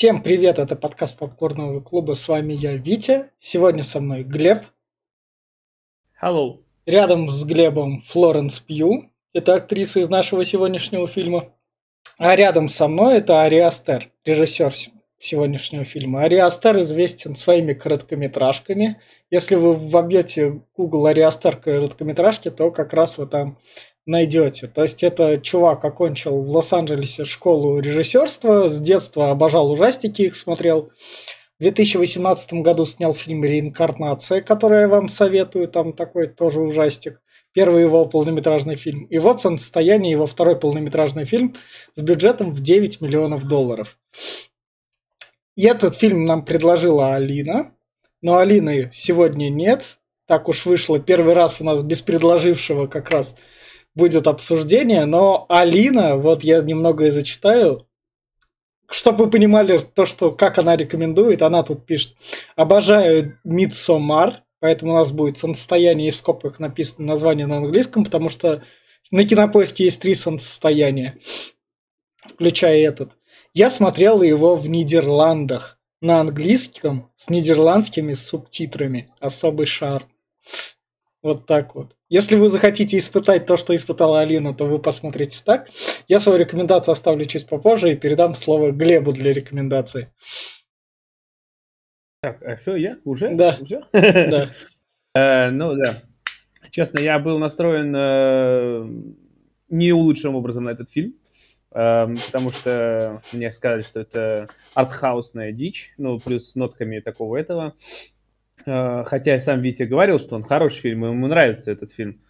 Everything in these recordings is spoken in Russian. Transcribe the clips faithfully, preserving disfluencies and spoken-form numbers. Всем привет, это подкаст Попкорного клуба, с вами я, Витя. Сегодня со мной Глеб. Hello. Рядом с Глебом Флоренс Пью, это актриса из нашего сегодняшнего фильма. А рядом со мной это Ари Астер, режиссер сегодняшнего фильма. Ари Астер известен своими короткометражками. Если вы вобьете Google Ари Астер короткометражки, то как раз вы там найдете. То есть это чувак окончил в Лос-Анджелесе школу режиссерства, с детства обожал ужастики, их смотрел. В две тысячи восемнадцатом году снял фильм «Реинкарнация», который я вам советую, там такой тоже ужастик. Первый его полнометражный фильм. И вот состояние его второй полнометражный фильм с бюджетом в девять миллионов долларов. И этот фильм нам предложила Алина, но Алины сегодня нет. Так уж вышло, первый раз у нас без предложившего как раз будет обсуждение, но Алина, вот я немного и зачитаю, чтобы вы понимали то, что, как она рекомендует, она тут пишет: «Обожаю Мидсоммар», поэтому у нас будет «Солнцестояние» и в скобках написано название на английском, потому что на Кинопоиске есть три солнцестояния, включая этот. Я смотрел его в Нидерландах на английском с нидерландскими субтитрами. Особый шар. Вот так вот. Если вы захотите испытать то, что испытала Алина, то вы посмотрите так. Я свою рекомендацию оставлю чуть попозже и передам слово Глебу для рекомендации. Так, а все, я? Уже? Да. Уже? Да. Э, ну да. Честно, я был настроен э, не лучшим образом на этот фильм, э, потому что мне сказали, что это артхаусная дичь, ну, плюс с нотками такого этого. Э, хотя сам Витя говорил, что он хороший фильм, ему нравится этот фильм.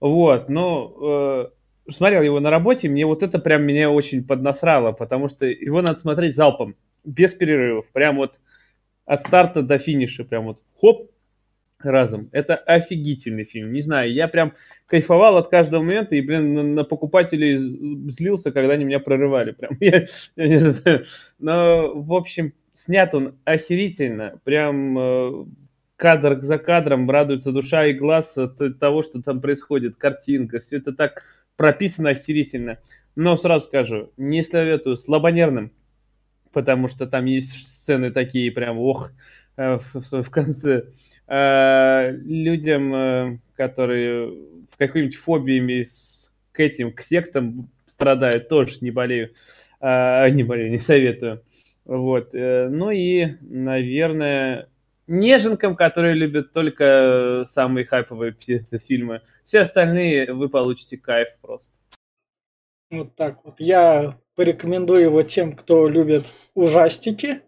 Вот, но э, смотрел его на работе, мне вот это прям меня очень поднасрало, потому что его надо смотреть залпом, без перерывов, прям вот от старта до финиша, прям вот хоп, разом. Это офигительный фильм, не знаю, я прям кайфовал от каждого момента и, блин, на покупателей злился, когда они меня прорывали, прям, я, я не знаю. Но, в общем, снят он охерительно, прям э, кадр за кадром радуется душа и глаз от того, что там происходит, картинка, все это так прописано охерительно. Но сразу скажу, не советую слабонервным, потому что там есть сцены такие прям, ох, в, в конце. А людям, которые в какими-нибудь фобиями с, к этим, к сектам страдают, тоже не болею, а, не болею, не советую. Вот. Ну и, наверное, неженкам, которые любят только самые хайповые фильмы. Все остальные вы получите кайф просто. Вот так вот. Я порекомендую его тем, кто любит ужастики,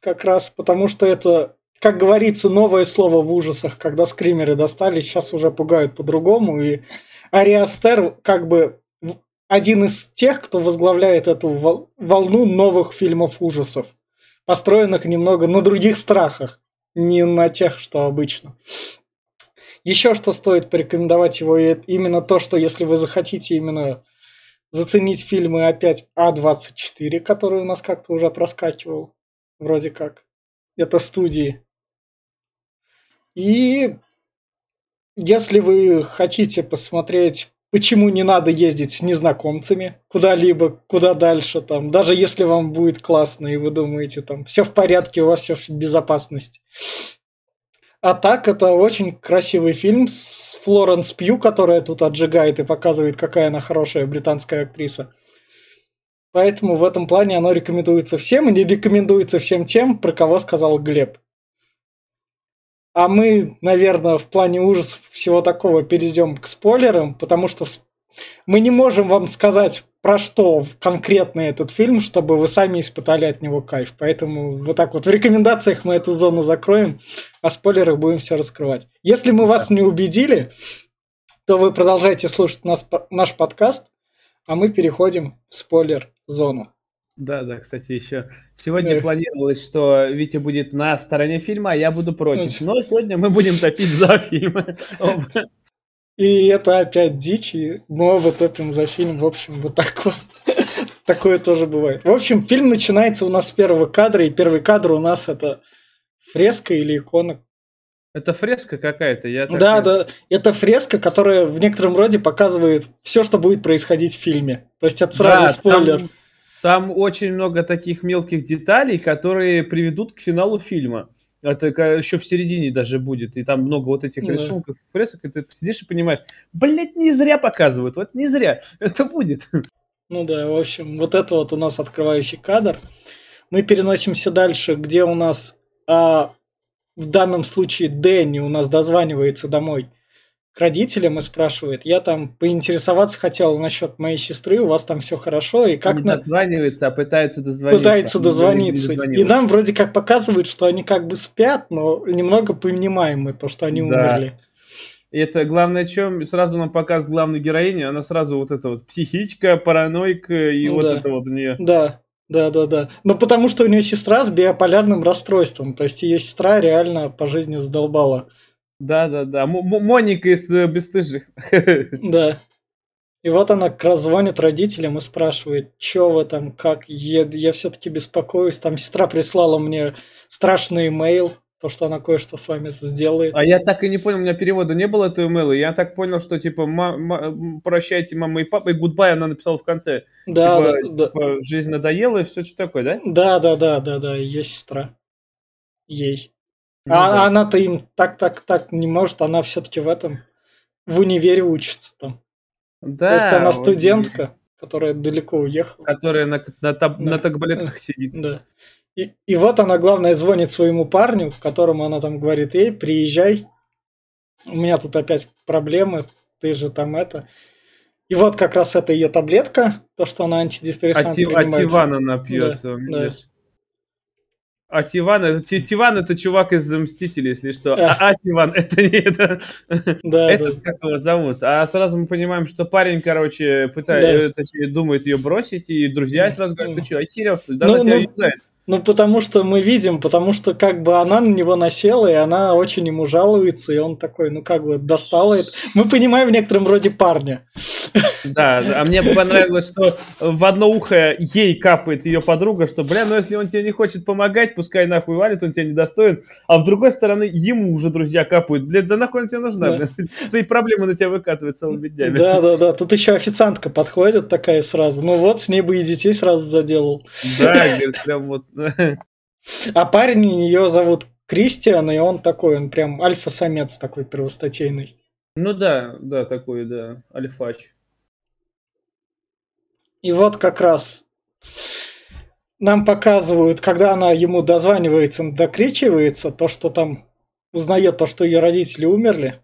как раз потому что это, как говорится, новое слово в ужасах, когда скримеры достали, сейчас уже пугают по-другому, и Ари Астер как бы один из тех, кто возглавляет эту волну новых фильмов ужасов, построенных немного на других страхах, не на тех, что обычно. Еще что стоит порекомендовать его, и именно то, что если вы захотите именно заценить фильмы опять а двадцать четыре, который у нас как-то уже проскакивал, вроде как. Это студии. И если вы хотите посмотреть, почему не надо ездить с незнакомцами куда-либо, куда дальше, там, даже если вам будет классно, и вы думаете, там, все в порядке, у вас все в безопасности. А так, это очень красивый фильм с Флоренс Пью, которая тут отжигает и показывает, какая она хорошая британская актриса. Поэтому в этом плане оно рекомендуется всем, и не рекомендуется всем тем, про кого сказал Глеб. А мы, наверное, в плане ужасов всего такого перейдем к спойлерам, потому что мы не можем вам сказать, про что конкретно этот фильм, чтобы вы сами испытали от него кайф. Поэтому вот так вот в рекомендациях мы эту зону закроем, а спойлерах будем все раскрывать. Если мы вас не убедили, то вы продолжайте слушать нас, наш подкаст, а мы переходим в спойлер-зону. Да, да, кстати, еще сегодня Эх. планировалось, что Витя будет на стороне фильма, а я буду против. Но сегодня мы будем топить за фильм. И это опять дичь, и мы оба топим за фильм. В общем, вот так вот. Такое тоже бывает. В общем, фильм начинается у нас с первого кадра, и первый кадр у нас это фреска или икона. Это фреска какая-то? Я так... Да, да. Это фреска, которая в некотором роде показывает все, что будет происходить в фильме. То есть это сразу да, спойлер. Там... Там очень много таких мелких деталей, которые приведут к финалу фильма. Это еще в середине даже будет. И там много вот этих рисунков, фресок, и ты сидишь и понимаешь, блядь, не зря показывают, вот не зря, это будет. Ну да, в общем, вот это вот у нас открывающий кадр. Мы переносимся дальше, где у нас а, в данном случае Дэнни у нас дозванивается домой к родителям и спрашивает, я там поинтересоваться хотел насчет моей сестры, у вас там все хорошо, и как... Не на... дозванивается, а пытается дозвониться. Пытается дозвониться. И нам вроде как показывают, что они как бы спят, но немного понимаем мы то, что они да. умерли. И это главное, чем сразу нам показывает главную героиню, она сразу вот эта вот психичка, параноика и ну, вот да. это вот у нее. Да, да, да, да. Но потому что у нее сестра с биполярным расстройством, то есть ее сестра реально по жизни задолбала. Да, да, да. Моника из «Бесстыжих». Да. И вот она как раз звонит родителям и спрашивает, что вы там, как, я, я все-таки беспокоюсь, там сестра прислала мне страшный имейл. То, что она кое-что с вами сделает. А я так и не понял, у меня перевода не было этого имейла. Я так понял, что типа прощайте, мама и папа, и гудбай она написала в конце. Да, типа, да, типа, да. Жизнь надоела и все что такое, да? Да, да, да, да, да, ее сестра. Ей. Ну, а да. она-то им так-так-так не может, она все-таки в этом, в универе учится там. Да. То есть она студентка, вот которая далеко уехала. Которая на, на, на, да. на табуретках сидит. Да. И, и вот она, главное, звонит своему парню, которому она там говорит, эй, приезжай, у меня тут опять проблемы, ты же там это. И вот как раз это ее таблетка, то, что она антидепрессант принимает. А Тиван она пьет. Да, да. А Тиван, это, Тиван это чувак из Мстителей, если что. А, а Тиван, это не это. Да, это да. как его зовут. А сразу мы понимаем, что парень, короче, пытается, да. думает ее бросить, и друзья сразу говорят, ты что, охерел, что ли? Да ну, она ну, тебя езжает. Ну, потому что мы видим, потому что как бы она на него насела, и она очень ему жалуется, и он такой, ну, как бы достала это. Мы понимаем в некотором роде парня. Да, а мне понравилось, что в одно ухо ей капает ее подруга, что, бля, ну, если он тебе не хочет помогать, пускай нахуй валит, он тебя недостоин, а в другой стороны ему уже друзья капают, бля, да нахуй она тебе нужна, да. Свои проблемы на тебя выкатывают целыми днями. Да, да, да, тут еще официантка подходит такая сразу, ну, вот, с ней бы и детей сразу заделал. Да, говорит, прям вот... А парень, ее зовут Кристиан, и он такой, он прям альфа-самец такой первостатейный. Ну да, да, такой, да, альфач. И вот как раз нам показывают, когда она ему дозванивается, докричивается, то, что там узнает то, что ее родители умерли.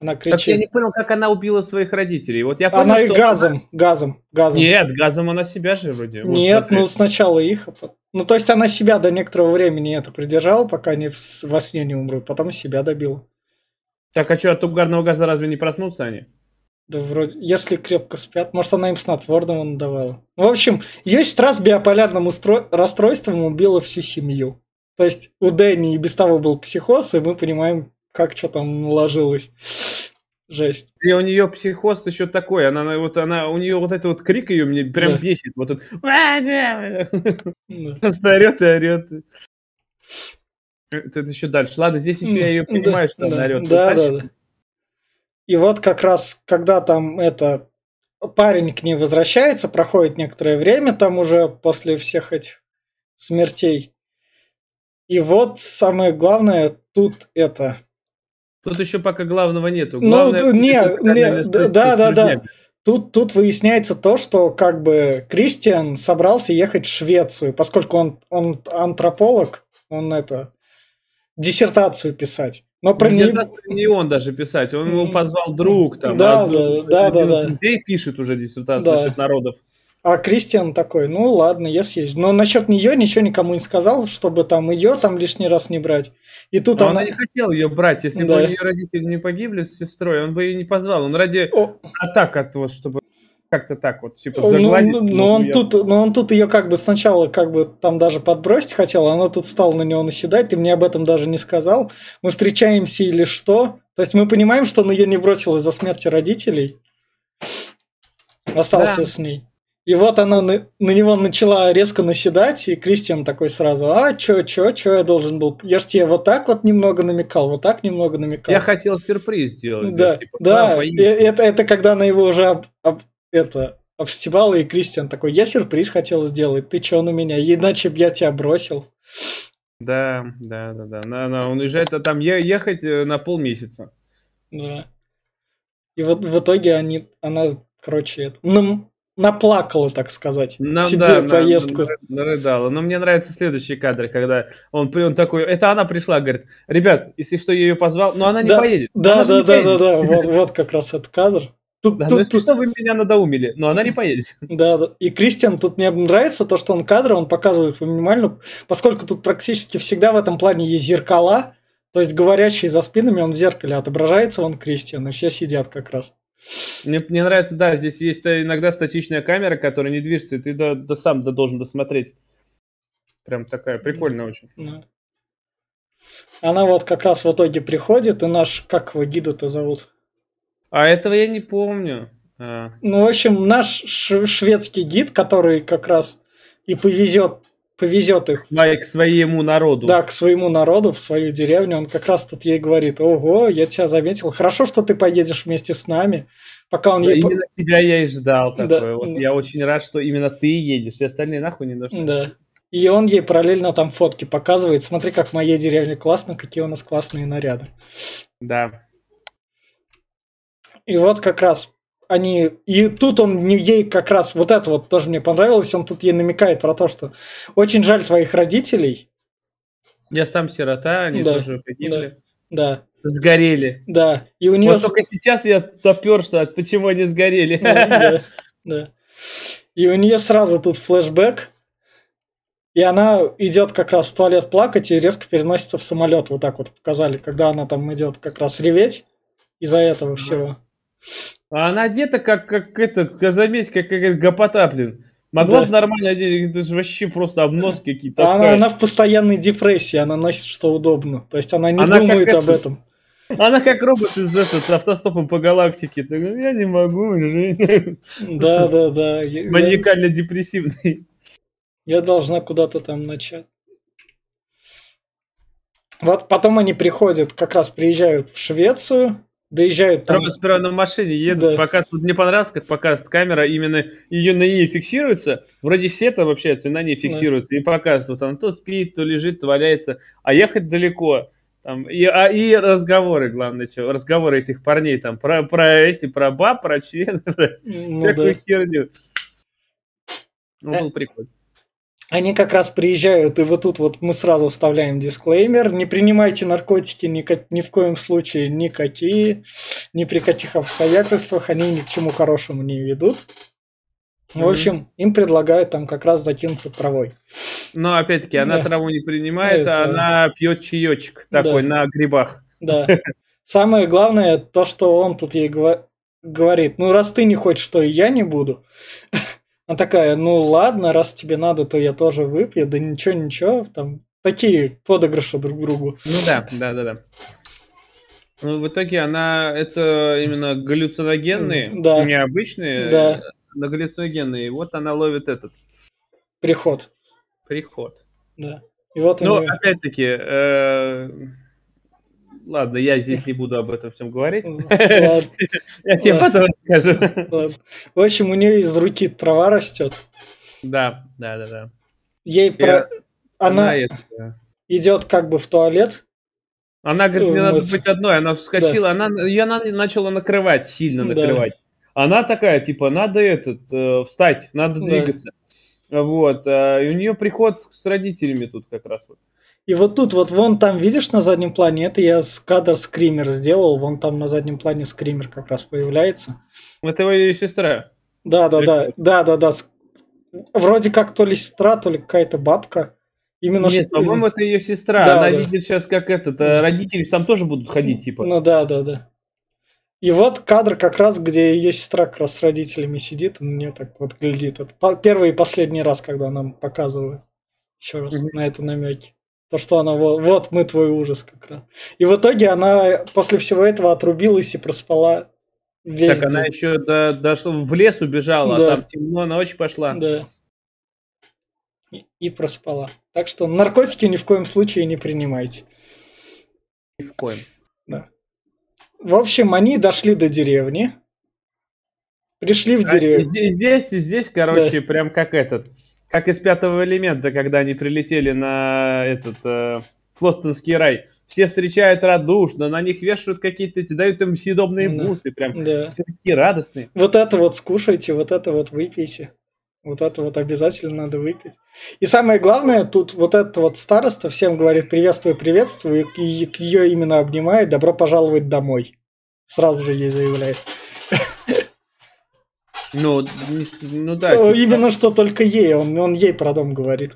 Она кричит. Так я не понял, как она убила своих родителей. Вот я понял, она что... и газом, газом, газом. Нет, газом она себя же вроде. Нет, вот, ну сначала их. Ну то есть она себя до некоторого времени это придержала, пока они во сне не умрут, потом себя добила. Так, а что, от угарного газа разве не проснутся они? Да вроде, если крепко спят. Может, она им снотворного надавала. В общем, ее сестра с биполярным устро... расстройством убила всю семью. То есть у Дэнни и без того был психоз, и мы понимаем, как что там наложилось. Жесть. И у нее психоз еще такой. Она, она, вот, она, у нее вот этот вот крик ее мне прям да. бесит. Вот этот... Просто орет и орет. Это еще дальше. Ладно, здесь еще я ее понимаю, что она орет. Да, да, да. И вот как раз, когда там это... Парень к ней возвращается, проходит некоторое время там уже после всех этих смертей. И вот самое главное тут это... Тут еще пока главного нету. Главное, ну, нет, нет, да, да, да. Тут, тут выясняется то, что как бы Кристиан собрался ехать в Швецию, поскольку он, он антрополог, он это, диссертацию писать. Но про диссертацию не... не он даже писать, он его позвал друг там. Да, а да, друг, да, да, да. Людей пишет уже диссертацию да. насчет народов. А Кристиан такой, ну ладно, я съезжу. Но насчет нее ничего никому не сказал, чтобы там ее там лишний раз не брать. И тут а она... она не хотела ее брать, если да. бы ее родители не погибли с сестрой, он бы ее не позвал. Он ради О... атак от вот, чтобы как-то так вот, типа загладить. Ну, ну, но, он я... тут, но он тут ее как бы сначала как бы там даже подбросить хотел, она тут стала на него наседать, ты мне об этом даже не сказал. Мы встречаемся или что? То есть мы понимаем, что он ее не бросил из-за смерти родителей. Остался да. с ней. И вот она на, на него начала резко наседать, и Кристиан такой сразу, а, чё, чё, чё я должен был, я ж тебе вот так вот немного намекал, вот так немного намекал. Я хотел сюрприз сделать. Да, да, типа, да. Это, это когда она его уже об, об, это, фестивала, и Кристиан такой: я сюрприз хотел сделать, ты чё на меня, иначе б я тебя бросил. Да, да, да, да. На, на, он уезжает, а там ехать на полмесяца. Да. И вот в итоге они, она, короче, это, ну, наплакала, так сказать, нам, себе да, поездку. Нарыдала. Но мне нравится следующий кадр, когда он, он такой, это она пришла, говорит, ребят, если что, я ее позвал, но она не да, поедет. Да, она да, да, поедет. да, да, да, вот, вот как раз этот кадр. Тут, да, тут, ну, если тут... что, вы меня надоумили, но она не поедет. Да, да. И Кристиан, тут мне нравится то, что он кадр, он показывает минимально, поскольку тут практически всегда в этом плане есть зеркала, то есть говорящий за спинами, он в зеркале отображается, он Кристиан, и все сидят как раз. Мне, мне нравится, да, здесь есть иногда статичная камера, которая не движется, и ты да, да сам да, должен досмотреть. Прям такая прикольная очень. Да. Она вот как раз в итоге приходит, и наш, как его гиду-то зовут? А этого я не помню. А. Ну, в общем, наш шведский гид, который как раз и повезет, повезет их к своему народу. Да, к своему народу, в свою деревню. Он как раз тут ей говорит: ого, я тебя заметил. Хорошо, что ты поедешь вместе с нами. Пока он да, ей... Именно тебя я и ждал. Да. Такое. Вот я очень рад, что именно ты едешь. Все остальные нахуй не нужны. Да. И он ей параллельно там фотки показывает. Смотри, как в моей деревне классно, какие у нас классные наряды. Да. И вот как раз они... И тут он ей как раз... Вот это вот тоже мне понравилось. Он тут ей намекает про то, что очень жаль твоих родителей. Я сам сирота, они да, тоже погибли. Да, да. Сгорели. Да. И у нее... Вот только сейчас я допер, что почему они сгорели. Да, да, да. И у нее сразу тут флешбэк. И она идет как раз в туалет плакать и резко переносится в самолет. Вот так вот показали, когда она там идет как раз реветь из-за этого всего. А она одета как, как это, заметь, как какая-то гопота, блин. Могла да. бы нормально одеть, это же вообще просто обноски да. какие-то. А она, она в постоянной депрессии, она носит что удобно. То есть она не она думает об это, этом. Она как робот из этого, с автостопом по галактике. Так, я не могу жить. Да, да, да. Маниакально депрессивный. Я должна куда-то там начать. Вот потом они приходят, как раз приезжают в Швецию. Доезжают там. Сперва на машине едут, да. Пока тут мне понравилось, как показывает камера, именно ее на ней фиксируется. Вроде все там общаются, и на ней фиксируется. Да. И показывают, вот она то спит, то лежит, то валяется. А ехать далеко. Там, и, а, и разговоры, главное, что, разговоры этих парней там про, про эти, про баб, про члены, про ну, всякую да. херню. Ну, был прикольно. Они как раз приезжают, и вот тут вот мы сразу вставляем дисклеймер. Не принимайте наркотики ни, ни в коем случае никакие, ни при каких обстоятельствах. Они ни к чему хорошему не ведут. В общем, им предлагают там как раз закинуться травой. Но опять-таки, она да. траву не принимает, это... а она пьет чаечек такой да. на грибах. Да. Самое главное то, что он тут ей гва- говорит. Ну, раз ты не хочешь, то и я не буду. Она такая, ну ладно, раз тебе надо, то я тоже выпью, да ничего, ничего, там такие подыгрыши друг другу. Ну да, да, да, да. Ну, в итоге она, это именно галлюциногенные, да. необычные, да. но галлюциногенные, и вот она ловит этот. Приход. Приход. Да. И вот ну, они... опять-таки, э... ладно, я здесь не буду об этом всем говорить. Я тебе потом расскажу. В общем, у нее из руки трава растет. Да, да, да, да. Ей она идет как бы в туалет. Она говорит, мне надо быть одной. Она вскочила, она ее начала накрывать, сильно накрывать. Она такая, типа, надо этот встать, надо двигаться. Вот. И у нее приход с родителями тут как раз вот. И вот тут, вот вон там, видишь, на заднем плане, это я с кадр скример сделал, вон там на заднем плане скример как раз появляется. Это его сестра. Да-да-да, да-да-да. Вроде как то ли сестра, то ли какая-то бабка. Именно Нет, что... по-моему, это ее сестра, да, она да. видит сейчас как этот, родители там тоже будут ходить, типа. Ну да-да-да. И вот кадр как раз, где ее сестра как раз с родителями сидит, и на нее так вот глядит. Это первый и последний раз, когда нам показывают еще раз mm-hmm. на это намеки. То, что она вот, вот мы твой ужас как раз. И в итоге она после всего этого отрубилась и проспала весь так, день. Она еще до, дошла, в лес убежала, да. а там темно, ночь пошла. Да. И, и проспала. Так что наркотики ни в коем случае не принимайте. Ни в коем. Да. В общем, они дошли до деревни. Пришли в деревню. Здесь, здесь, короче, да. Прям как этот, как из «Пятого элемента», когда они прилетели на этот э, Флостонский рай. Все встречают радушно, на них вешают какие-то эти, дают им съедобные да. бусы, прям да. все такие радостные. Вот это вот скушайте, вот это вот выпейте. Вот это вот обязательно надо выпить. И самое главное, тут вот этот вот староста всем говорит «приветствую, приветствую», и ее именно обнимает «добро пожаловать домой». Сразу же ей заявляет. Ну, ну да. Ну, именно что только ей, он, он ей про дом говорит.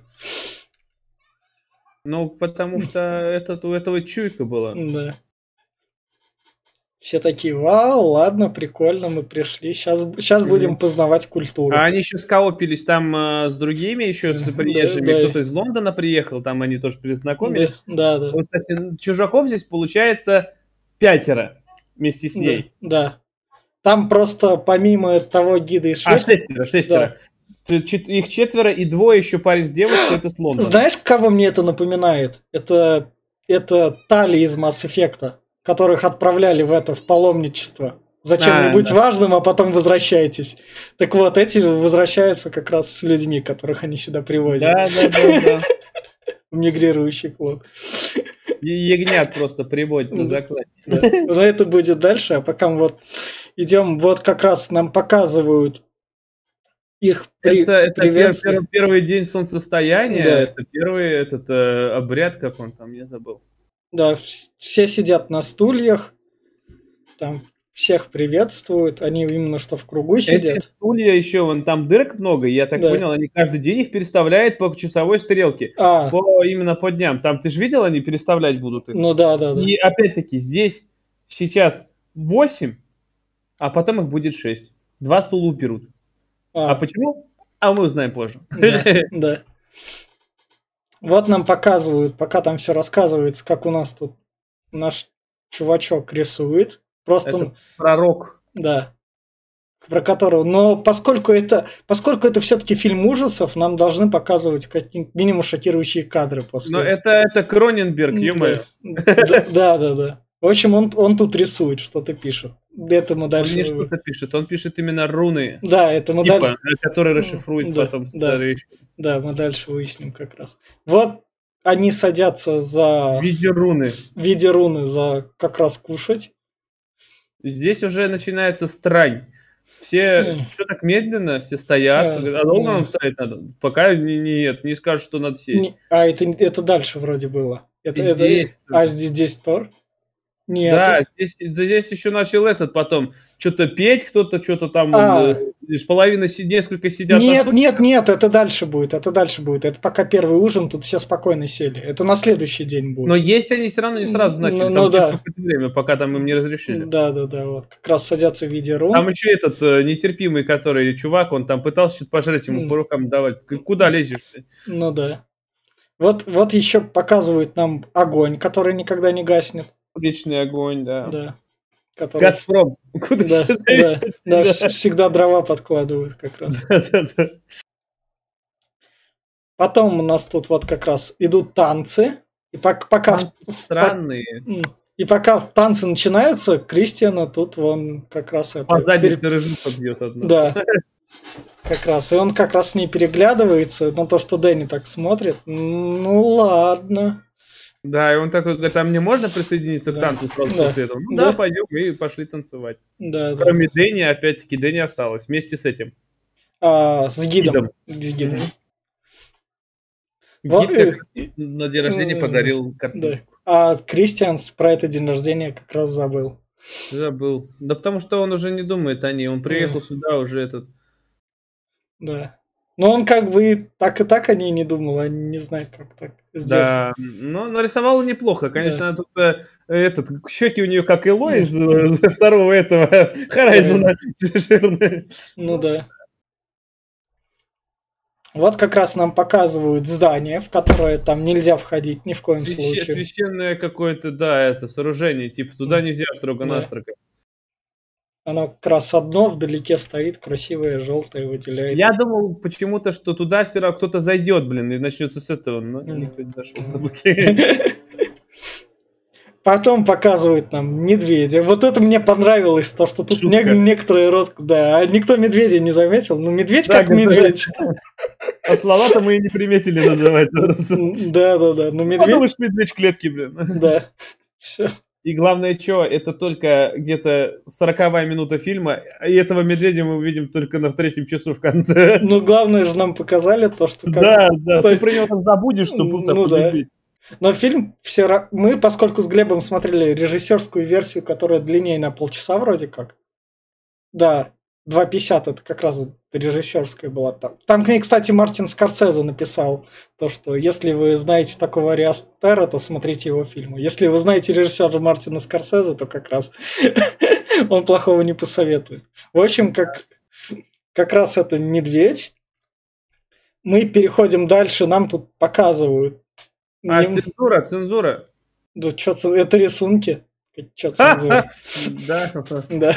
Ну, потому что этот, у этого чуйка была. Да. Все такие, вау, ладно, прикольно, мы пришли, сейчас, сейчас mm-hmm. будем познавать культуру. А они еще скоопились там э, с другими, еще с приезжими, да, кто-то да. из Лондона приехал, там они тоже перезнакомились. Да, да. Вот, кстати, чужаков здесь получается пятеро вместе с ней. Да, да. Там просто помимо того гида из Швеции... А, шестеро, шестеро. Да. Их четверо и двое еще парень с девушкой, это с Лондона. Знаешь, кого мне это напоминает? Это, это Тали из Масс Эффекта, которых отправляли в это, в паломничество. Зачем-нибудь а, да. важным, а потом возвращайтесь. Так вот, эти возвращаются как раз с людьми, которых они сюда привозят. Да, да, да. Мигрирующий флот. Ягнят просто приводят на заклад. Но это будет дальше, а пока мы вот идем, вот как раз нам показывают их приветствие. Это первый день солнцестояния, это первый этот обряд, как он там, я забыл. Да, все сидят на стульях, там всех приветствуют, они именно что в кругу сидят. Эти стулья еще, вон там дырок много, я так да. понял, они каждый день их переставляют по часовой стрелке, а. по, именно по дням. Там, ты же видел, они переставлять будут их? Ну да, да, да. И опять-таки здесь сейчас восемь, а потом их будет шесть. Два стула уберут. А, а почему? А мы узнаем позже. Да. Вот нам показывают, пока там все рассказывается, как у нас тут наш чувачок рисует. Просто это он... пророк. Да. Про которого... Но поскольку это, поскольку это все-таки фильм ужасов, нам должны показывать какие-нибудь минимум шокирующие кадры после. Но это, это Кроненберг, ё-моё. Да, да, да. В общем, он, он тут рисует, что-то пишет. Это мы дальше... Он не что-то пишет, он пишет именно руны. Да, это мы типа, дальше... Которые расшифруют да, потом старые... Да. да, мы дальше выясним как раз. Вот они садятся за... В виде руны. В виде руны за как раз кушать. Здесь уже начинается странь. Все... Mm. Что так медленно? Все стоят. Yeah. А долго mm. нам стоять надо? Пока нет, не скажут, что надо сесть. Не... А это, это дальше вроде было. Это, это... Здесь... А здесь, здесь Тор? Нет. Да, здесь, здесь еще начал этот потом что-то петь, кто-то что-то там, а. лишь половина, несколько сидят. Нет, нет, нет, это дальше будет, это дальше будет. Это пока первый ужин, тут все спокойно сели. Это на следующий день будет. Но есть они все равно не сразу начали, ну, там ну, через да. какое-то время, пока там им не разрешили. Да, да, да, вот, как раз садятся в виде рун. Там еще этот нетерпимый, который чувак, он там пытался что-то пожрать, ему по рукам давать. Куда лезешь ты? Ну да. Вот, вот еще показывают нам огонь, который никогда не гаснет. Вечный огонь, да. да. Который... Газпром. Куда да, же да, да, да, всегда дрова подкладывают как раз. Да, да, да. Потом у нас тут вот как раз идут танцы. И пока, пока танцы в... странные. И пока танцы начинаются, Кристиана тут вон как раз... По заднице пере... рыжуха бьет одна. Да. Как раз. И он как раз с ней переглядывается на то, что Дэнни так смотрит. Ну ладно. Да, и он такой, говорит, а мне можно присоединиться да. к танцу сразу да. после этого? Ну да. да, пойдем, и пошли танцевать. Да, Кроме да. Дэнни, опять-таки, Дэнни осталась вместе с этим. А, с, с гидом. гидом. С гидом. Вот. Гид как на день рождения подарил картинку. Да. А Кристиан про это день рождения как раз забыл. Забыл. Да потому что он уже не думает о ней, он приехал mm. сюда уже этот... Да. Но он как бы так и так о ней не думал, а не знаю, как так сделать. Да, но нарисовала неплохо, конечно, да. тут этот, щеки у нее как Элой из да. второго этого Хорайзона да. жирные. Ну да. Вот как раз нам показывают здание, в которое там нельзя входить ни в коем Свящ... случае. Священное какое-то, да, это сооружение, типа туда нельзя строго-настрого. Оно как раз одно вдалеке стоит, красивое, желтое, выделяется. Я думал почему-то, что туда все равно кто-то зайдет, блин, и начнется с этого, но никто не зашел. Потом показывают нам медведя. Вот это мне понравилось, то, что тут не, некоторые род... Да, никто медведя не заметил. Ну, медведь да, как медведь. А слова-то мы и не приметили называть. Да-да-да. Подумаешь, медведь в клетке, блин. Да, все. И главное, что, это только где-то сороковая минута фильма, и этого медведя мы увидим только на третьем часу в конце. Ну, главное же нам показали то, что... Как... Да, да, то ты есть... про него забудешь, что был такой ну, да. медведь. Но фильм все... Мы, поскольку с Глебом смотрели режиссерскую версию, которая длиннее на полчаса вроде как. Да, два пятьдесят это как раз режиссерская была там. Там к ней, кстати, Мартин Скорсезе написал то, что если вы знаете такого Ари Астера, то смотрите его фильмы. Если вы знаете режиссера Мартина Скорсезе, то как раз он плохого не посоветует. В общем, как, как раз это «Медведь». Мы переходим дальше, нам тут показывают. А Нем... цензура, цензура. Да, что цензура? Это рисунки. Что цензура? Да.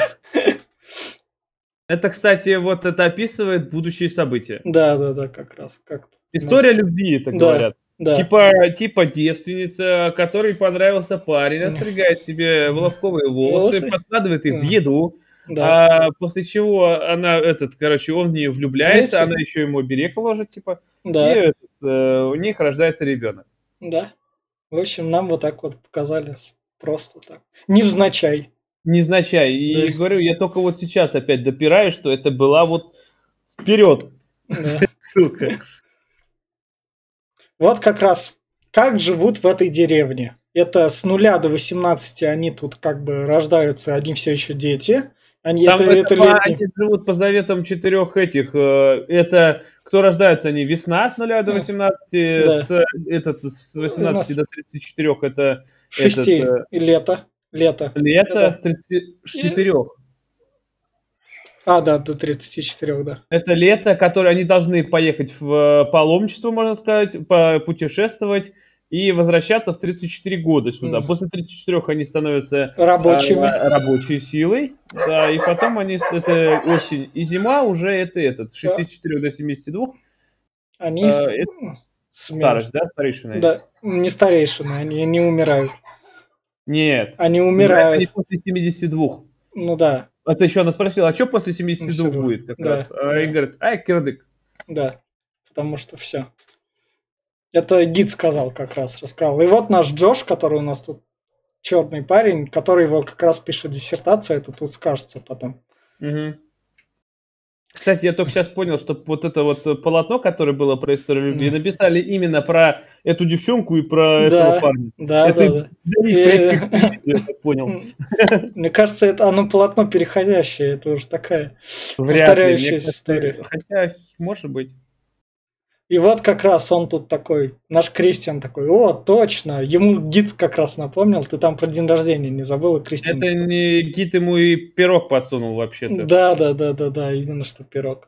Это, кстати, вот это описывает будущие события. Да, да, да, как раз. Как-то. История любви, так да, говорят. Да. Типа, типа девственница, которой понравился парень, остригает тебе волоковые волосы, волосы? подкладывает их да. в еду. Да. А после чего она, этот, короче, он в нее влюбляется, Весь? она еще ему берег ложит, типа, да. и этот, э, у них рождается ребенок. Да. В общем, нам вот так вот показали просто так. Невзначай. Невзначай. И да. говорю, я только вот сейчас опять допираю, что это была вот вперед. Да. Ссылка. Вот как раз как живут в этой деревне. Это с нуля до восемнадцати они тут как бы рождаются, они все еще дети. Они, Там это, это, это они живут по заветам четырех этих. Это кто рождается, они весна с нуля до восемнадцати, да. с, этот, с восемнадцати до тридцати четырёх. Это шесть этот, лето. Лето. Лето тридцати четырёх. А, да, до тридцати четырёх, да. Это лето, которое они должны поехать в паломничество, можно сказать, путешествовать. И возвращаться в тридцать четыре года сюда. Mm. После тридцати четырёх они становятся рабочими, а, рабочей силой. Да, и потом они, это осень и зима, уже это этот, с шестидесяти четырёх до семидесяти двух. Они а, с... старость, да, старейшины? Да, не старейшины, они не умирают. Нет. Они умирают. Они после семидесяти двух. Ну да. Это еще она спросила, а что после семидесяти двух будет? Как да. раз? А, и говорит, ай, кирдык. Да, потому что все. Это гид сказал как раз, рассказал. И вот наш Джош, который у нас тут черный парень, который вот как раз пишет диссертацию, это тут скажется потом. Угу. Кстати, я только сейчас понял, что вот это вот полотно, которое было про историю любви, mm. написали именно про эту девчонку и про да, этого парня. Да, это да, да. Я так понял. Мне кажется, это оно полотно переходящее, это уже такая повторяющаяся история. Хотя, может быть. И вот как раз он тут такой, наш Кристиан такой, о, точно, ему гид как раз напомнил, ты там про день рождения не забыл, Кристиан. Это не гид ему и пирог подсунул вообще-то. Да, да, да, да, да, именно что пирог.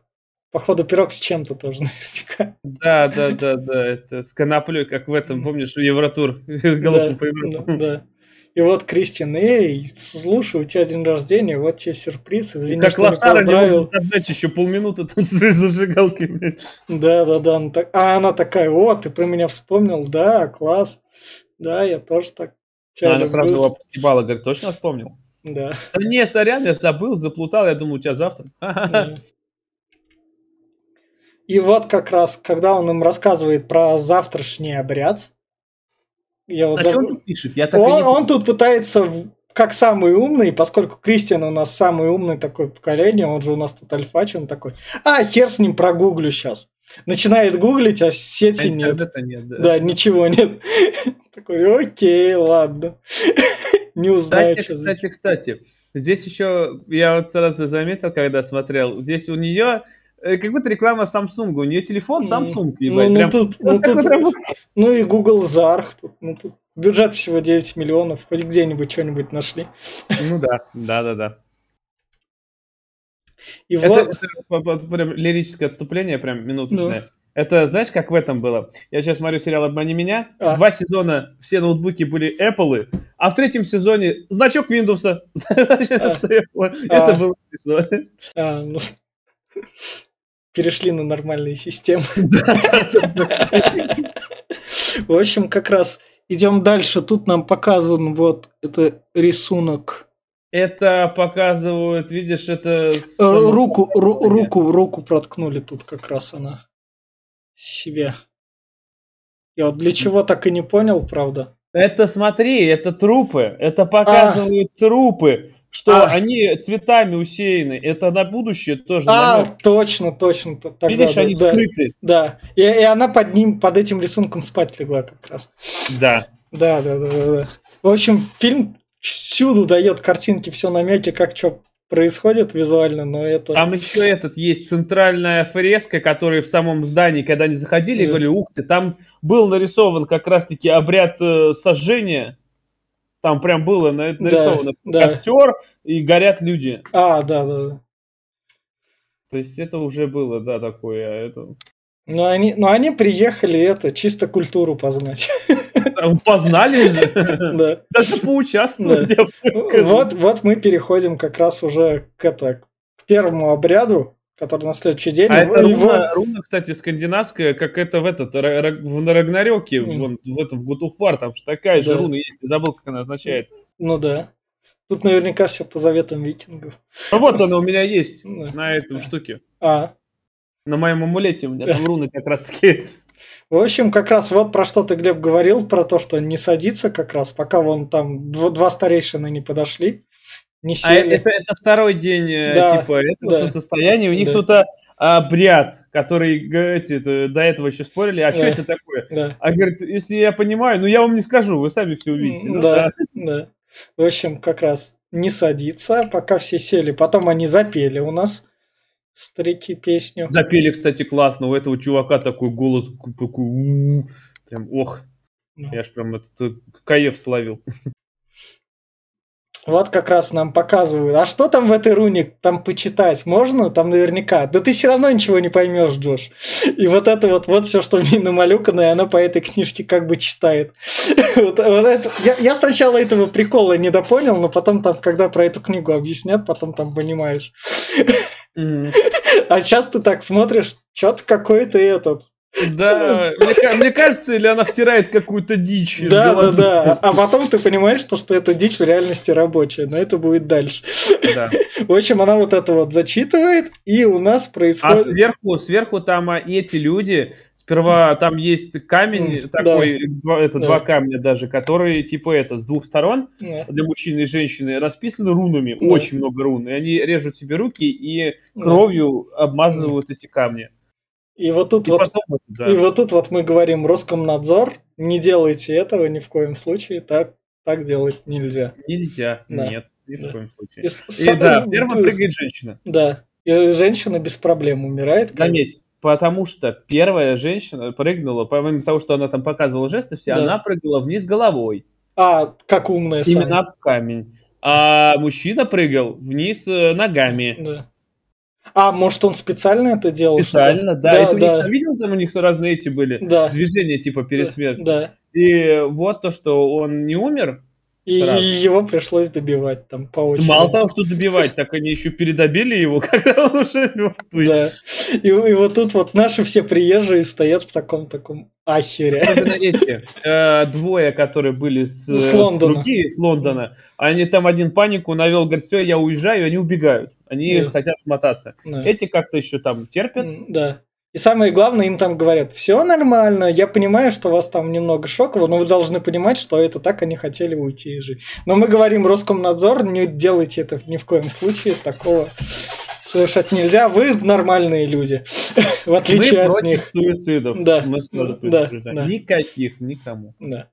Походу пирог с чем-то тоже наверняка. Да, да, да, да, это с коноплей, как в этом, помнишь, Евротур, голубку по Евротуру. Да. И вот Кристин, эй, слушай, у тебя день рождения, вот тебе сюрприз, извини, что не поздравил. Как Лаштара еще полминуты там с зажигалками. Да-да-да, а она такая, о, ты про меня вспомнил, да, класс, да, я тоже так тебя люблю. Она сразу его постебала, говорит, точно вспомнил? Да. Не, сорян, я забыл, заплутал, я думал, у тебя завтра. И вот как раз, когда он им рассказывает про завтрашний обряд, Я вот а заб... что он тут пишет? Я так он, не... он тут пытается, как самый умный, поскольку Кристиан у нас самый умный такое поколение, он же у нас тут альфач, он такой, а, хер с ним, прогуглю сейчас. Начинает гуглить, а сети а нет. нет да. да, ничего нет. Такой, окей, ладно. Не узнаю. Кстати, кстати, кстати, здесь еще, я вот сразу заметил, когда смотрел, здесь у нее... Как будто реклама Samsung. У нее телефон Samsung. Ебать. Ну, ну, тут, ну, тут, ну и Google Зарх. Тут, ну, тут бюджет всего девять миллионов. Хоть где-нибудь что-нибудь нашли. Ну да, да-да-да. И это, вот... это прям лирическое отступление, прям минуточное. Ну. Это знаешь, как в этом было? Я сейчас смотрю сериал «Обмани меня». А. Два сезона все ноутбуки были Apple, а в третьем сезоне значок Windows. Это было смешно. Перешли на нормальные системы. В общем, как раз Идем дальше. Тут нам показан вот это рисунок. Это показывают, видишь, это... Руку, ру, руку, руку проткнули тут как раз она себе. Я вот для чего так и не понял, правда. Это, смотри, это трупы. Это показывают а. трупы, что а. они цветами усеяны. Это на будущее тоже. А, намек. точно, точно. Тогда, видишь, да, они да, скрыты. Да. И, и она под ним, под этим рисунком спать легла как раз. Да. Да, да, да, да. да. В общем, фильм всюду дает картинки, все намеки, как что происходит визуально, но это... Там еще этот есть центральная фреска, которая в самом здании, когда они заходили, mm. говорили, ух ты, там был нарисован как раз-таки обряд э, сожжения, там прям было нарисовано да, костер, да. и горят люди. А, да, да, да. То есть это уже было, да, такое... Это... Но они, но они приехали это, чисто культуру познать. Познали же. Даже поучаствовали. Вот мы переходим как раз уже к первому обряду, который на следующий день. А это руна, кстати, скандинавская, как это в этот в Рагнарёке, в Гутуфар, там же такая же руна есть. Забыл, как она означает. Ну да. Тут наверняка все по заветам викингов. Ну вот она у меня есть на этом штуке. А, на моем амулете у меня там руны как раз-таки. В общем, как раз вот про что ты, Глеб, говорил, про то, что не садится как раз, пока вон там два старейшины не подошли, не сели. А это, это второй день да, типа этого да, состояния. У них да. кто-то обряд, который, говорите, до этого еще спорили, а да. что это такое? Да. А говорит, если я понимаю, ну я вам не скажу, вы сами все увидите. Ну, да, да, да. В общем, как раз не садится, пока все сели. Потом они запели у нас. Старики песню. Запели, кстати, классно. У этого чувака такой голос, такой, прям, ох, ну. я ж прям этот кайф словил. Вот как раз нам показывают. А что там в этой руне? Там почитать можно? Там наверняка. Да ты все равно ничего не поймешь, Джош. И вот это вот, вот все, что мне намалюкано, и она по этой книжке как бы читает. Вот, вот это. Я, я сначала этого прикола не допонял, но потом там, когда про эту книгу объяснят, потом там понимаешь. Mm-hmm. А сейчас ты так смотришь, что-то какой-то этот. Да, мне, мне кажется, или она втирает какую-то дичь. Да, да, да. А потом ты понимаешь, что, что эта дичь в реальности рабочая, но это будет дальше. Да. В общем, она вот это вот зачитывает, и у нас происходит... А сверху, сверху там а, эти люди... Сперва там есть камень mm, такой, да, два, это да. два камня даже, которые типа это с двух сторон yeah. для мужчины и женщины расписаны рунами, yeah. очень много рун, и они режут себе руки и кровью yeah. обмазывают yeah. эти камни. И вот тут и вот, потом, да. и вот тут вот мы говорим Роскомнадзор, не делайте этого ни в коем случае, так так делать нельзя. Нельзя, да. нет, ни да. в коем случае. И, и, и да, первым ты... прыгает женщина. Да, и женщина без проблем умирает. Заметь. Потому что первая женщина прыгнула, помимо того, что она там показывала жесты все, да. она прыгнула вниз головой. А, как умная Саня. Именно в камень. А мужчина прыгал вниз ногами. Да. А, может, он специально это делал? Специально, что-то? да. да, это да. У них, видел, там у них разные эти были да. движения типа перед смертью. Да. И вот то, что он не умер. И сразу. Его пришлось добивать там по очереди. Мало того, что добивать, так они еще передобили его, когда он уже мертвый. Да. И, и вот тут вот наши все приезжие стоят в таком-таком ахере. Эти, э, двое, которые были с, с Лондона, другие, с Лондона, они там один панику навел, говорит, все, я уезжаю, они убегают. Они да. хотят смотаться. Да. Эти как-то еще там терпят. Да. И самое главное, им там говорят, все нормально, я понимаю, что вас там немного шоково, но вы должны понимать, что это так они хотели уйти и жить. Но мы говорим, Роскомнадзор, не делайте это ни в коем случае, такого совершать нельзя, вы нормальные люди, в отличие от них. Мы против суицидов, да. мы сразу предупреждаем, да, да. никаких, никому. Да.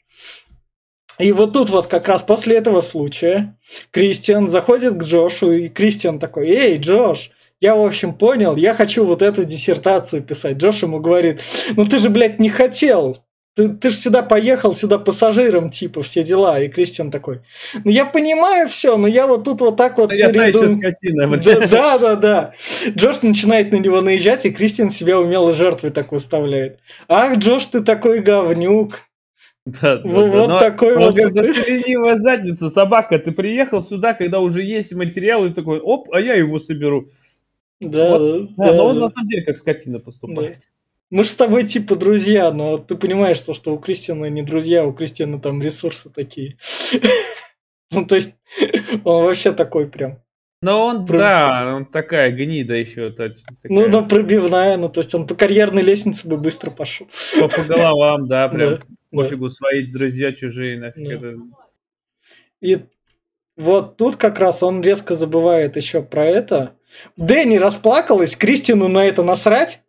И вот тут вот как раз после этого случая Кристиан заходит к Джошу, и Кристиан такой, эй, Джош, я, в общем, понял, я хочу вот эту диссертацию писать. Джош ему говорит, ну ты же, блядь, не хотел. Ты, ты же сюда поехал, сюда пассажиром, типа, все дела. И Кристиан такой, ну я понимаю все, но я вот тут вот так вот... Я переду... скотина, вот да, да, да, да. Джош начинает на него наезжать, и Кристиан себя умело жертвой так выставляет. Ах, Джош, ты такой говнюк. Да, да, вот да, такой вот. Ленивая задница, собака, ты приехал сюда, когда уже есть материал, и такой, оп, а я его соберу. Да, вот, да, да, но он да. на самом деле как скотина поступает. Мы же с тобой типа друзья, но ты понимаешь, то, что у Кристиана не друзья, у Кристиана там ресурсы такие. Ну, то есть, он вообще такой прям. Ну, он, да, он такая гнида еще. Ну, но пробивная, ну, то есть, он по карьерной лестнице бы быстро пошел. По головам, да, прям пофигу, свои друзья, чужие, нафиг это... И вот тут как раз он резко забывает еще про это. Дэнни расплакалась, Кристину на это насрать.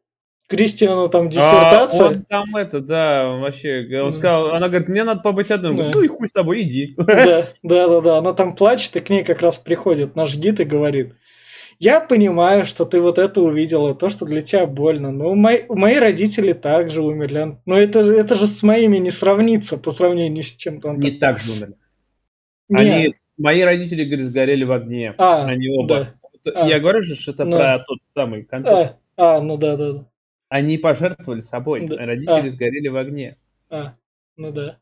Кристиану там диссертация. А он там это, да, он вообще, он сказал, она говорит, мне надо побыть одной. Да. Ну и хуй с тобой, иди. Да, да, да, да, она там плачет, и к ней как раз приходит наш гид и говорит, я понимаю, что ты вот это увидела, то, что для тебя больно, но мои, мои родители также умерли, но это, это же с моими не сравнится по сравнению с чем-то. Не так же умерли. Они, Нет. мои родители, говорит, сгорели в огне, а, они оба. Да. А, я говорю же, что это ну, про тот самый концерт. А, а, ну да, да, да. Они пожертвовали собой, да. родители а. сгорели в огне. А, ну да.